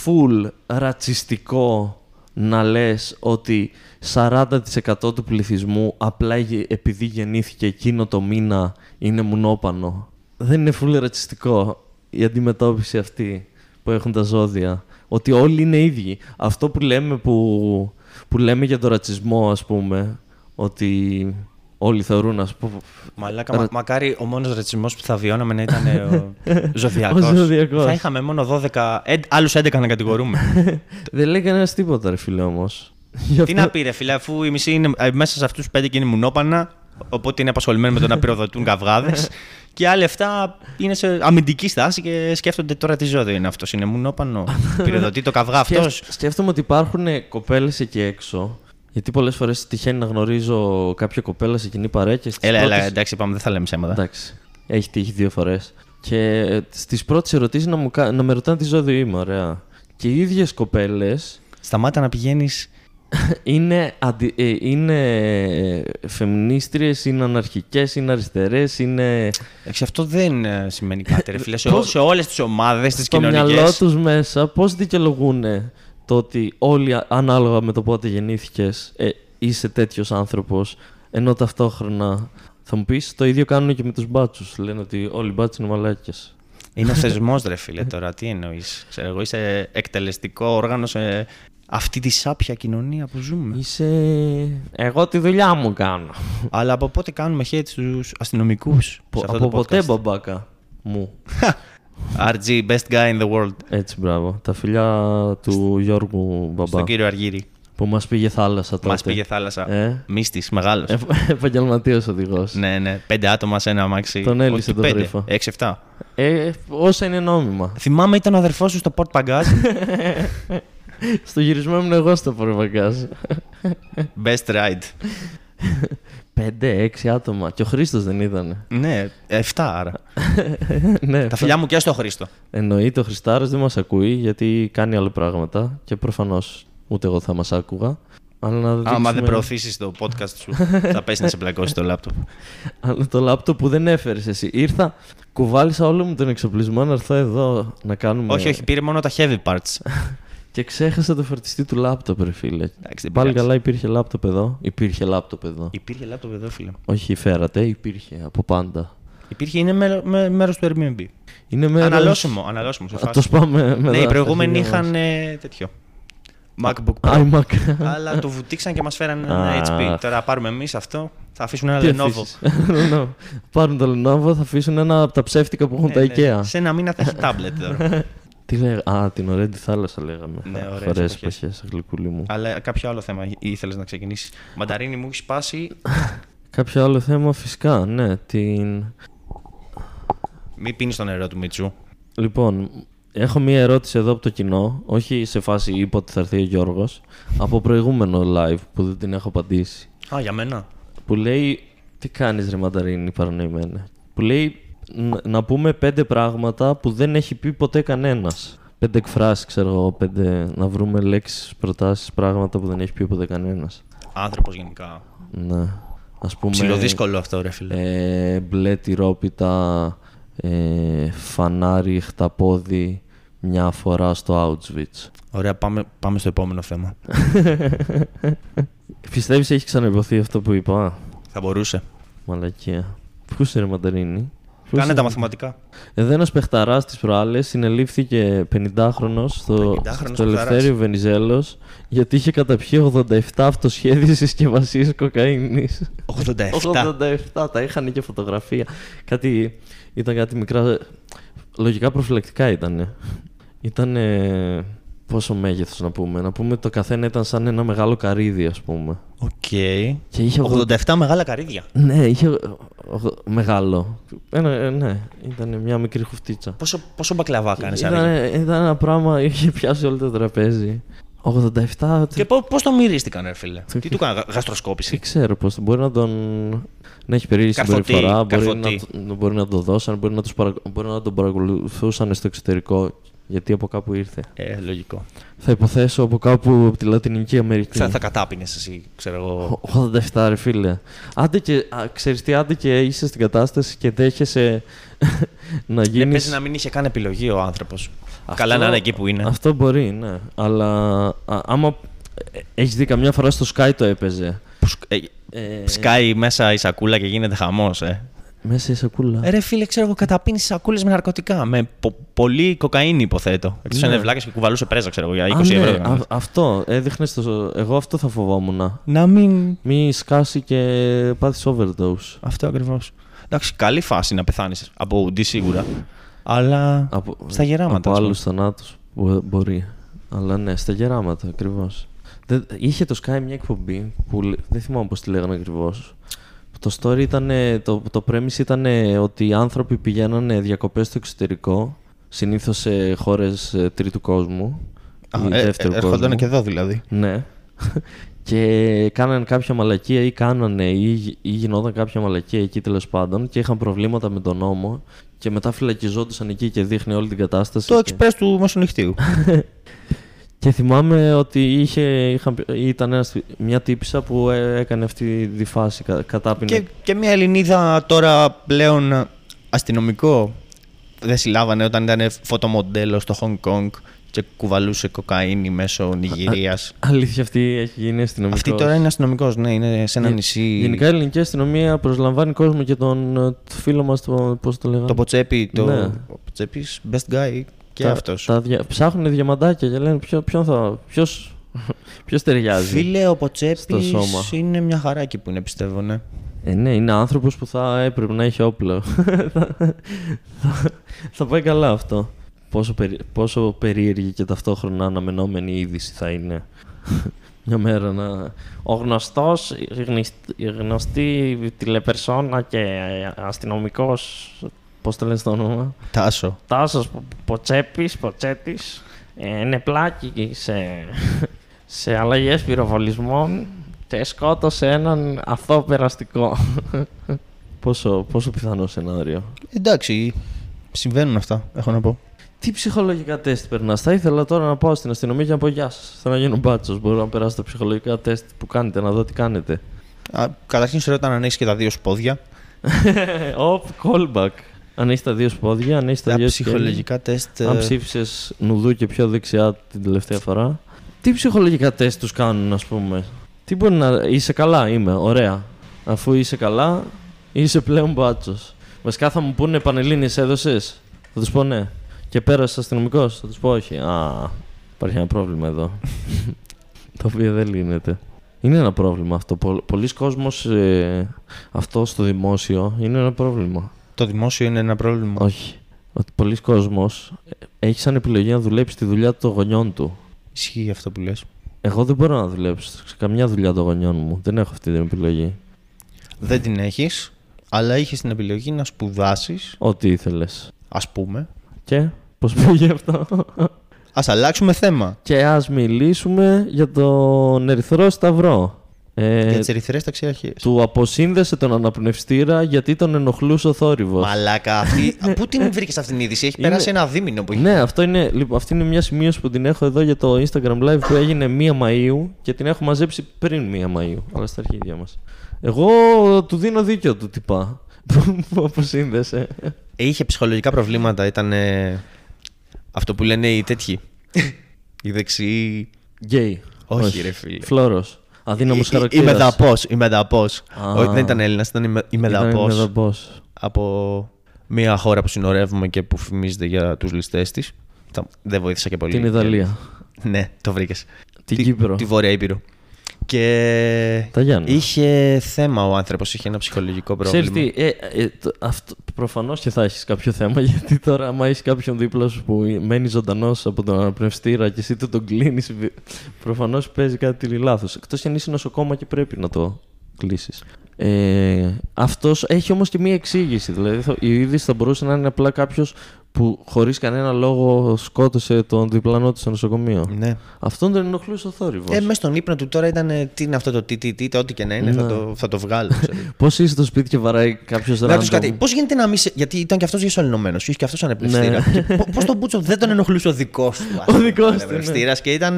full ρατσιστικό να λες ότι σαράντα τοις εκατό του πληθυσμού απλά επειδή γεννήθηκε εκείνο το μήνα είναι μουνόπανο. Δεν είναι φουλ ρατσιστικό η αντιμετώπιση αυτή που έχουν τα ζώδια. Ότι όλοι είναι ίδιοι. Αυτό που λέμε, που, που λέμε για τον ρατσισμό, ας πούμε, ότι Όλοι θεωρούν, ας πούμε. Μαλάκα, Ρα... μακάρι ο μόνος ρατσισμός που θα βιώναμε να ήταν ο ζωδιακός. Ο ζωδιακός. Θα είχαμε μόνο δώδεκα, άλλους έντεκα να κατηγορούμε. Δεν λέει κανένας τίποτα, ρε φίλε, όμως. Τι να πει, ρε φίλε, αφού η μισή είναι μέσα σε αυτούς πέντε και είναι μουνόπανα, οπότε είναι απασχολημένοι με το να πυροδοτούν καυγάδες. Και άλλοι εφτά είναι σε αμυντική στάση και σκέφτονται τώρα τι ζώδιο είναι αυτός. Είναι μουνόπανο, πυροδοτεί το καυγά αυτός. Σκέφτομαι ότι υπάρχουν κοπέλες εκεί έξω. Γιατί πολλές φορές τυχαίνει να γνωρίζω κάποια κοπέλα σε κοινή παρέα και στις Έλα, πρώτες... έλα, εντάξει, πάμε, δεν θα λέμε ψέματα. Εντάξει. Έχει τύχει δύο φορές. Και στις πρώτες ερωτήσεις να, μου... να με ρωτάνε τι ζώδιο είμαι, ωραία. Και οι ίδιες κοπέλες. Σταμάτα να πηγαίνεις. είναι αντι... είναι φεμινίστριες, είναι αναρχικές, είναι αριστερές, είναι. Εντάξει, αυτό δεν σημαίνει κάτι. Ρε φίλε. Πώς... σε όλες τις ομάδες, τις κοινωνικές. Στο μυαλό τους μέσα, πώς δικαιολογούνε. Το ότι όλοι ανάλογα με το πότε γεννήθηκες ε, είσαι τέτοιος άνθρωπος, ενώ ταυτόχρονα θα μου πεις το ίδιο κάνουν και με τους μπάτσους. Λένε ότι όλοι οι μπάτσοι είναι μαλάκες. Είναι ο θεσμός, ρε φίλε, τώρα. Τι εννοείς, ξέρω εγώ, είσαι εκτελεστικό όργανο σε αυτή τη σάπια κοινωνία που ζούμε. Είσαι. Εγώ τη δουλειά μου κάνω. Αλλά από πότε κάνουμε hate στους αστυνομικούς? Από ποτέ, μπαμπάκα μου. αρ τζι, best guy in the world. Έτσι, μπράβο. Τα φιλιά του Γιώργου μπαμπά. Στον κύριο Αργύρη. Που μας πήγε θάλασσα τότε. Μας πήγε θάλασσα. Ε? Μύστης, μεγάλος. Ε, Επαγγελματίας οδηγός. Ναι, ναι. Πέντε άτομα σε ένα αμάξι. Τον έλυσε τον τρύφο. Έξι-εφτά. Ε, όσα είναι νόμιμα. Θυμάμαι ήταν ο αδερφός σου στο Port Bagaz. στο γυρισμό ήμουν εγώ στο Port Bagaz. Best ride. πέντε έξι άτομα. Και ο Χρήστος δεν ήταν. Ναι, εφτά άρα. ναι, τα φιλιά μου και στο Χρήστο. Εννοείται, ο Χριστάρος δεν μας ακούει γιατί κάνει άλλα πράγματα και προφανώς ούτε εγώ θα μας άκουγα. Αλλά να δείξουμε... Άμα δεν προωθήσεις το podcast σου, θα πέσει να σε πλακώσει το λάπτοπ. Αλλά το λάπτοπ που δεν έφερες εσύ. Ήρθα, κουβάλισα όλο μου τον εξοπλισμό να έρθω εδώ να κάνουμε. Όχι, όχι, πήρε μόνο τα heavy parts. Και ξέχασα το φορτιστή του λάπτοπ, ρε φίλε. Εντάξει, πάλι καλά, υπήρχε λάπτοπ εδώ. Υπήρχε λάπτοπ εδώ. Υπήρχε λάπτοπ εδώ, φίλε. Όχι, φέρατε, υπήρχε από πάντα. Υπήρχε, είναι μέρο, με, μέρος του Airbnb. Είναι μέρος... Αναλώσιμο, αναλώσιμο. Α, το σπάμε μετά. Ναι, οι προηγούμενοι είχαν ε, τέτοιο. MacBook Pro. iMac. Αλλά το βουτήξαν και μας φέραν ένα έιτς πι. Τώρα πάρουμε εμείς αυτό, θα αφήσουν ένα Lenovo. Πάρουν το Lenovo, θα αφήσουν ένα από τα ψεύτικα που έχουν τα IKEA. Σε ένα μήνα θα έχει τάμπλετ τώρα. Τι λέγα... Α, την ωραία τη θάλασσα λέγαμε. Ναι, ωραίες εποχές, γλυκούλη μου. Αλλά κάποιο άλλο θέμα ήθελες να ξεκινήσεις? Μανταρίνι μου έχει σπάσει. Κάποιο άλλο θέμα, φυσικά, ναι. Την... Μην πίνεις το νερό του Μίτσου. Λοιπόν, έχω μία ερώτηση εδώ από το κοινό. Όχι σε φάση είπα ότι θα έρθει ο Γιώργος. Από προηγούμενο live που δεν την έχω απαντήσει. Α, για μένα. Που λέει, τι κάνεις ρε μανταρίνι παρανοημένα. Που λέει, να πούμε πέντε πράγματα που δεν έχει πει ποτέ κανένας. Πέντε εκφράσεις, ξέρω εγώ. Πέντε... Να βρούμε λέξεις, προτάσεις, πράγματα που δεν έχει πει ποτέ κανένας. Άνθρωπος γενικά. Ναι. Ας πούμε. Ψιλοδύσκολο αυτό, ρε φίλε. Ε, μπλε τυρόπιτα, ε, φανάρι, χταπόδι, μια φορά στο Auschwitz. Ωραία, πάμε, πάμε στο επόμενο θέμα. Πιστεύεις έχει ξαναυρωθεί αυτό που είπα? Θα μπορούσε. Μαλακία. Ποιος είναι μανταρίνι? Κάνε τα μαθηματικά. Εδώ ένας παιχταράς της προάλλες συνελήφθηκε πενηντάχρονος στο, στο Ελευθέριο Βενιζέλος γιατί είχε καταπιεί ογδόντα εφτά αυτοσχέδιες συσκευασίες κοκαίνης. ογδόντα εφτά. ογδόντα εφτά τα είχαν και φωτογραφία. Κάτι, ήταν κάτι μικρά. Λογικά προφυλακτικά ήτανε. Ήτανε. Πόσο μέγεθος να πούμε. Να πούμε το καθένα ήταν σαν ένα μεγάλο καρύδι, ας πούμε. Οκ. Okay. Είχε... ογδόντα εφτά μεγάλα καρύδια. Ναι, είχε. Μεγάλο. Ένα, ναι, ήταν μια μικρή χουφτίτσα. Πόσο, πόσο μπακλαβά κάνεις, Άρη? Ήταν ένα πράγμα, είχε πιάσει όλο το τραπέζι. ογδόντα εφτά. Και πώς το μυρίστηκαν, ρε φίλε? Τι του κάνανε, γαστροσκόπηση? Δεν ξέρω πώς. Μπορεί να τον. Να έχει περίεργη συμπεριφορά. Μπορεί να, μπορεί να τον δώσαν, μπορεί να, τους παρα... μπορεί να τον παρακολουθούσαν στο εξωτερικό. Γιατί από κάπου ήρθε. Ε, λογικό. Θα υποθέσω από κάπου από τη Λατινική Αμερική. Θα, θα κατάπινες εσύ, ξέρω εγώ. ογδόντα εφτά, ρε φίλε. Άντε και, α, ξέρεις τι, άντε και είσαι στην κατάσταση και δέχεσαι να γίνεις. Ναι, πες να μην είχε καν επιλογή ο άνθρωπος. Αυτό, καλά να είναι εκεί που είναι. Αυτό μπορεί, ναι. Αλλά α, άμα έχεις δει καμιά φορά στο Sky το έπαιζε. Σκάει ε, ε, μέσα η σακούλα και γίνεται χαμός, ε. Μέσα σε σακούλα. Ρε φίλε, ξέρω εγώ, καταπίνεις σακούλες με ναρκωτικά. Με πο- πολύ κοκαίνη, υποθέτω. Εκτός αν είναι βλάκες και κουβαλούσε πρέζα, ξέρω εγώ, για είκοσι Α, ναι, ευρώ. Α, αυτό έδειχνε. Στο... Εγώ αυτό θα φοβόμουν. Να μην. Μη σκάσει και πάθεις overdose. Αυτό ακριβώς. Εντάξει, καλή φάση να πεθάνεις από ουντί σίγουρα. Αλλά. Από... Στα γεράματα. Από άλλους θανάτους μπορεί. Αλλά ναι, στα γεράματα ακριβώς. Είχε το Sky μια εκπομπή που δεν θυμάμαι πώς τη λέγανε ακριβώς. Το story ήταν, το, το premise ήταν ότι οι άνθρωποι πηγαίνανε διακοπές στο εξωτερικό, συνήθως σε χώρες τρίτου κόσμου. Α, ε, δεύτερου ε, ε, κόσμου. Και εδώ δηλαδή. Ναι. Και κάνανε κάποια μαλακία ή κάνανε ή, ή γινόταν κάποια μαλακία εκεί τέλος πάντων και είχαν προβλήματα με τον νόμο και μετά φυλακιζόντουσαν εκεί και δείχνει όλη την κατάσταση. Το και... express του μεσονυχτίου. Και θυμάμαι ότι είχε, είχα, ήταν ένας, μια τύπισσα που έκανε αυτή τη φάση, κατάπινε. Και, και μια Ελληνίδα τώρα πλέον αστυνομικό δεν συλλάβανε όταν ήταν φωτομοντέλο στο Χονγκ Κονγκ και κουβαλούσε κοκαίνη μέσω Νιγηρίας. Α, α, αλήθεια, αυτή έχει γίνει αστυνομικός. Αυτή τώρα είναι αστυνομικός, ναι, είναι σε ένα Γε, νησί. Γενικά η ελληνική αστυνομία προσλαμβάνει κόσμο και τον το φίλο μας, το, πώς το λέγανε. Το Ποτσέπι, το ναι. Ποτσέπις, best guy. Και τα, αυτός. Τα δια... Ψάχνουν διαμαντάκια και λένε ποιο, ποιον θα. Ποιος, ποιος ταιριάζει. Φίλε, ο Ποτσέπης είναι μια χαρά εκεί που είναι, πιστεύω, ναι. Ε, ναι, είναι άνθρωπος που θα έπρεπε να έχει όπλο. θα, θα, θα πάει καλά αυτό. Πόσο, περί, πόσο περίεργη και ταυτόχρονα αναμενόμενη είδηση θα είναι. Μια μέρα να. Ο γνωστός, η γνωστή, η γνωστή τηλεπερσόνα και αστυνομικός. Πώς το λένε στο όνομα. Τάσο. Τάσος Ποτσέπης, Ποτσέτης. Ε, είναι πλάκι σε, σε αλλαγές πυροβολισμών και σκότωσε έναν αθώο περαστικό. πόσο, πόσο πιθανό σενάριο. Εντάξει, συμβαίνουν αυτά, έχω να πω. Τι ψυχολογικά τεστ περνάς. Θα ήθελα τώρα να πάω στην αστυνομία και να πω γεια σας. Θέλω να γίνω μπάτσος. Μπορώ να περάσω τα ψυχολογικά τεστ που κάνετε, να δω τι κάνετε. Α, καταρχήν σου ρωτάνε αν έχεις και τα δύο σπόδια. Οπ, callback. Αν έχεις τα δύο σπόδια, αν έχεις τα, τα δύο ψυχολογικά σκέλη, τεστ. Αν ψήφισες νουδού και πιο δεξιά την τελευταία φορά. Τι ψυχολογικά τεστ τους κάνουν, ας πούμε. Τι μπορεί να. Είσαι καλά, είμαι, ωραία. Αφού είσαι καλά, είσαι πλέον μπάτσος. Βασικά θα μου πούνε Πανελλήνιες έδωσες. Θα τους πω ναι. Και πέρασες αστυνομικός. Θα τους πω όχι. Α, υπάρχει ένα πρόβλημα εδώ. Το οποίο δεν λύνεται. Είναι ένα πρόβλημα αυτό. Πολλοί κόσμος ε, αυτό στο δημόσιο είναι ένα πρόβλημα. Το δημόσιο είναι ένα πρόβλημα. Όχι. Ότι πολλοί κόσμος έχει σαν επιλογή να δουλέψει τη δουλειά των γονιών του. Ισχύει αυτό που λες. Εγώ δεν μπορώ να δουλέψω σε καμιά δουλειά των γονιών μου. Δεν έχω αυτή την επιλογή. Δεν την έχεις, αλλά είχες την επιλογή να σπουδάσεις. Ό,τι ήθελες. Ας πούμε. Και πώς πήγε αυτό. Ας αλλάξουμε θέμα. Και ας μιλήσουμε για τον Ερυθρό Σταυρό. Ε, για τις ερυθρές ταξιαρχίες. Του αποσύνδεσε τον αναπνευστήρα γιατί τον ενοχλούσε ο θόρυβος. Μαλάκα, αυτή. Πού την βρήκες αυτήν την είδηση, έχει είναι... περάσει ένα δίμηνο που έχει. Ναι, αυτό είναι, λοιπόν, αυτή είναι μια σημείωση που την έχω εδώ για το Instagram Live που έγινε πρώτη Μαΐου και την έχω μαζέψει πριν πρώτη Μαΐου. Αλλά στα αρχίδια μας. Εγώ του δίνω δίκιο του τυπά που αποσύνδεσε. Είχε ψυχολογικά προβλήματα, ήταν. Αυτό που λένε οι τέτοιοι. Οι δεξιοί. Γκέι. Όχι, όχι, ρε φίλε. Φλόρος. Αδύναμος χαρακτήρας. Η Μεδαπός. Η Μεδαπός. Όχι, δεν ήταν Έλληνας, ήταν η Μεδαπός. Από μια χώρα που συνορεύουμε και που φημίζεται για τους ληστές της. Δεν βοήθησα και πολύ. Την Ιταλία. Ναι, το βρήκες. Την Κύπρο. Τη Βόρεια Ήπειρο. Και είχε θέμα ο άνθρωπος, είχε ένα ψυχολογικό πρόβλημα. Ξέρεις τι, ε, ε, προφανώς και θα έχεις κάποιο θέμα, γιατί τώρα άμα έχεις κάποιον δίπλα σου που μένει ζωντανός από τον αναπνευστήρα και εσύ το τον κλείνεις, προφανώς παίζει κάτι λάθος. Εκτός κι αν είσαι νοσοκόμα και πρέπει να το κλείσεις. Ε, αυτός έχει όμως και μία εξήγηση, δηλαδή η είδηση θα μπορούσε να είναι απλά κάποιος που χωρίς κανένα λόγο σκότωσε τον διπλανό του στο νοσοκομείο. Ναι. Αυτόν τον ενοχλούσε ο θόρυβος. Ε, μέσα στον ύπνο του τώρα ήταν. Τι είναι αυτό το τι, τι, τι, τι ό,τι και να είναι, ναι. θα, το, θα το βγάλω. Πώς είσαι στο σπίτι και βαράει κάποιος ράντομ. Πώς γίνεται να μην. Γιατί ήταν και αυτός γεσολυνωμένος, είχε και αυτός αναπνευστήρα. Πώς τον Μπούτσο δεν τον ενοχλούσε ο δικός του. Ο δικός του. Αναπνευστήρα και ήταν.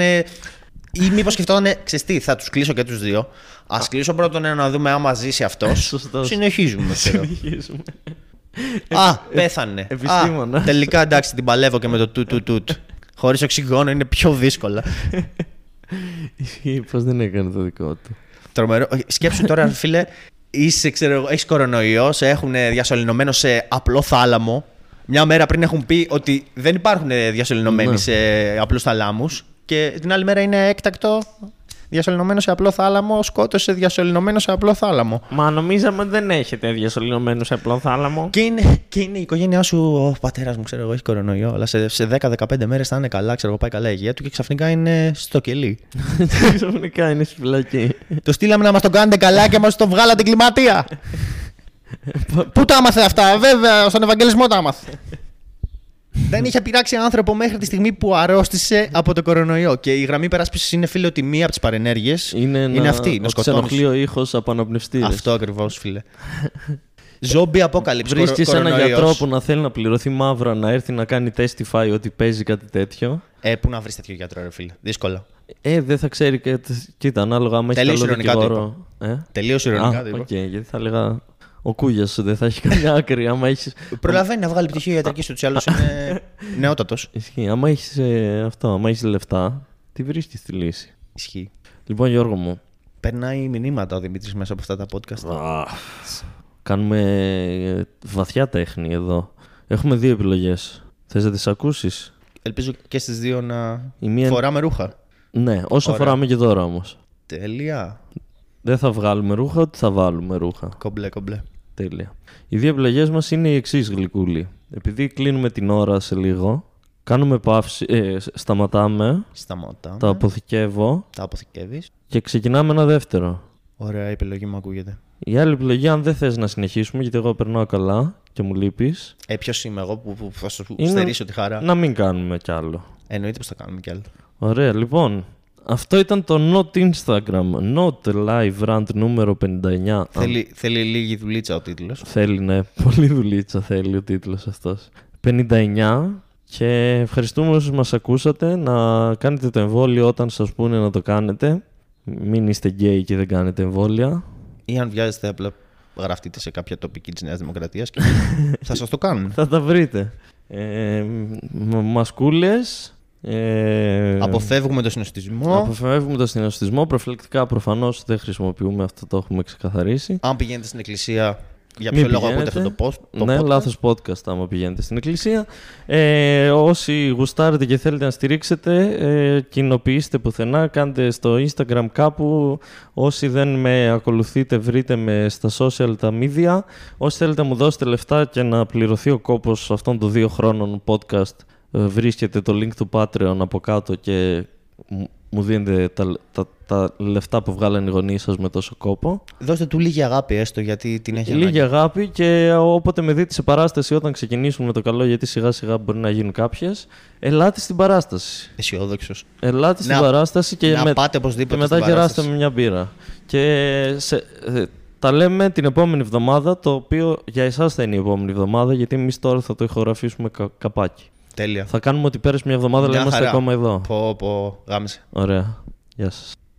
Ή μήπως σκεφτότανε, ξέρεις τι, θα τους κλείσω και τους δύο. Ας κλείσω πρώτον τον ένα να δούμε άμα ζήσει αυτός. Συνεχίζουμε. Συνεχίζουμε. Α, πέθανε. Επιστήμονα. Α, τελικά εντάξει, την παλεύω και με το του του του. Χωρίς οξυγόνο είναι πιο δύσκολα. Ισχύει, πως δεν έκανε το δικό του. Τρομερό. Σκέψου τώρα, φίλε, είσαι, ξέρω, έχεις κορονοϊό, σε έχουν διασωληνωμένο σε απλό θάλαμο. Μια μέρα πριν έχουν πει ότι δεν υπάρχουν διασωληνωμένοι ναι. σε απλούς θαλάμους. Και την άλλη μέρα είναι έκτακτο. Διασωληνωμένο σε απλό θάλαμο, σκότωσε διασωληνωμένο σε απλό θάλαμο. Μα νομίζαμε ότι δεν έχετε διασωληνωμένο σε απλό θάλαμο. Και είναι, και είναι η οικογένειά σου, ο πατέρας μου, ξέρω εγώ, έχει κορονοϊό, αλλά σε, σε δέκα με δεκαπέντε μέρες θα είναι καλά, ξέρω εγώ, πάει καλά η υγεία του και ξαφνικά είναι στο κελί. Ξαφνικά είναι στη φυλακή. Το στείλαμε να μας το κάνετε καλά και μας το βγάλατε κλιματία. Πού τα άμαθε αυτά, βέβαια, στον Ευαγγελισμό τα άμαθε. Δεν είχε πειράξει άνθρωπο μέχρι τη στιγμή που αρρώστησε από το κορονοϊό. Και η γραμμή περάσπισης είναι, φίλε, ότι μία από τις παρενέργειες είναι, είναι να... αυτή. Να ξενοχλεί ο ήχος από αναπνευστήρες. Αυτό ακριβώς, φίλε. Zombie apocalypse. Βρίσκεις έναν γιατρό που να θέλει να πληρωθεί μαύρα να έρθει να κάνει testify ότι παίζει κάτι τέτοιο. Ε, πού να βρεις τέτοιο γιατρό, ρε φίλε. Δύσκολο. Ε, δεν θα ξέρει. Και... Κοίτα, ανάλογα άμα έχει καλό δικηγόρο. Τελείως ηρωνικά το είπα. Γιατί θα έλεγα. Ο Κούγιας δεν θα έχει καμιά άκρη. Άμα έχεις... Προλαβαίνει να βγάλει πτυχίο ιατρικής του, άλλος είναι νεότατος. Ισχύει. Άμα έχεις ε, αυτό, άμα έχεις λεφτά, τη βρίσκεις τη λύση. Ισχύει. Λοιπόν, Γιώργο μου. Περνάει μηνύματα ο Δημήτρης μέσα από αυτά τα podcast. Κάνουμε βαθιά τέχνη εδώ. Έχουμε δύο επιλογές. Θες να τις ακούσεις? Ελπίζω και στις δύο να μία... φοράμε ρούχα. Ναι, όσο ωραία. Φοράμε και τώρα όμως. Τέλεια. Δεν θα βγάλουμε ρούχα, ότι θα βάλουμε ρούχα. Κομπλέ, κομπλέ. Τέλεια. Οι δύο επιλογές μας είναι οι εξής, γλυκούλοι. Επειδή κλείνουμε την ώρα σε λίγο, κάνουμε παύση, ε, σταματάμε, σταματάμε, τα αποθηκεύω. Τα αποθηκεύεις. Και ξεκινάμε ένα δεύτερο. Ωραία η επιλογή μου ακούγεται. Η άλλη επιλογή, αν δεν θες να συνεχίσουμε, γιατί εγώ περνάω καλά και μου λείπεις. Ε, ποιος είμαι εγώ που, που θα σου στερήσω τη χαρά. Να μην κάνουμε κι άλλο. Εννοείται πως θα κάνουμε κι άλλο. Ωραία, λοιπόν. Αυτό ήταν το Not Instagram, Not Live Rant νούμερο πενήντα εννιά. Θέλει, θέλει λίγη δουλίτσα ο τίτλος. Θέλει, ναι. Πολύ δουλίτσα θέλει ο τίτλος αυτός. πενήντα εννιά. Και ευχαριστούμε όσους μας ακούσατε. Να κάνετε το εμβόλιο όταν σας πούνε να το κάνετε. Μην είστε γκέι και δεν κάνετε εμβόλια. Ή αν βιάζεστε απλά γραφτείτε σε κάποια τοπική της Νέας Δημοκρατίας και θα σας το κάνουν. Θα τα βρείτε. Ε, μασκούλες... Ε... Αποφεύγουμε το συνοστισμό. Αποφεύγουμε το συνοστισμό. Προφυλακτικά προφανώς δεν χρησιμοποιούμε, αυτό το έχουμε ξεκαθαρίσει. Αν πηγαίνετε στην εκκλησία, για ποιο λόγο ακούτε αυτό το podcast? Ναι, λάθος podcast άμα πηγαίνετε στην εκκλησία. Ε, όσοι γουστάρετε και θέλετε να στηρίξετε, ε, κοινοποιήστε πουθενά, κάντε στο Instagram κάπου. Όσοι δεν με ακολουθείτε, βρείτε με στα social τα media. Όσοι θέλετε να μου δώσετε λεφτά και να πληρωθεί ο κόπος αυτών των δύο χρόνων podcast, βρίσκεται το link του Patreon από κάτω και μου δίνετε τα, τα, τα λεφτά που βγάλανε οι γονείς σας με τόσο κόπο. Δώστε του λίγη αγάπη έστω, γιατί την έχει ανάγκη. Λίγη αγάπη, και όποτε με δείτε σε παράσταση, όταν ξεκινήσουμε με το καλό, γιατί σιγά σιγά μπορεί να γίνουν κάποιες, ελάτε στην παράσταση. Αισιόδοξος. Ελάτε στην να, παράσταση και, να με, πάτε και μετά γεράστε με μια μπύρα. Και σε, τα λέμε την επόμενη εβδομάδα, το οποίο για εσάς θα είναι η επόμενη εβδομάδα, γιατί εμείς τώρα θα το ηχογραφήσουμε κα, καπάκι. Τέλεια. Θα κάνουμε ότι πέρασε μια εβδομάδα, αλλά είμαστε ακόμα εδώ. Πω, πω, γάμισε. Ωραία. Γεια σας.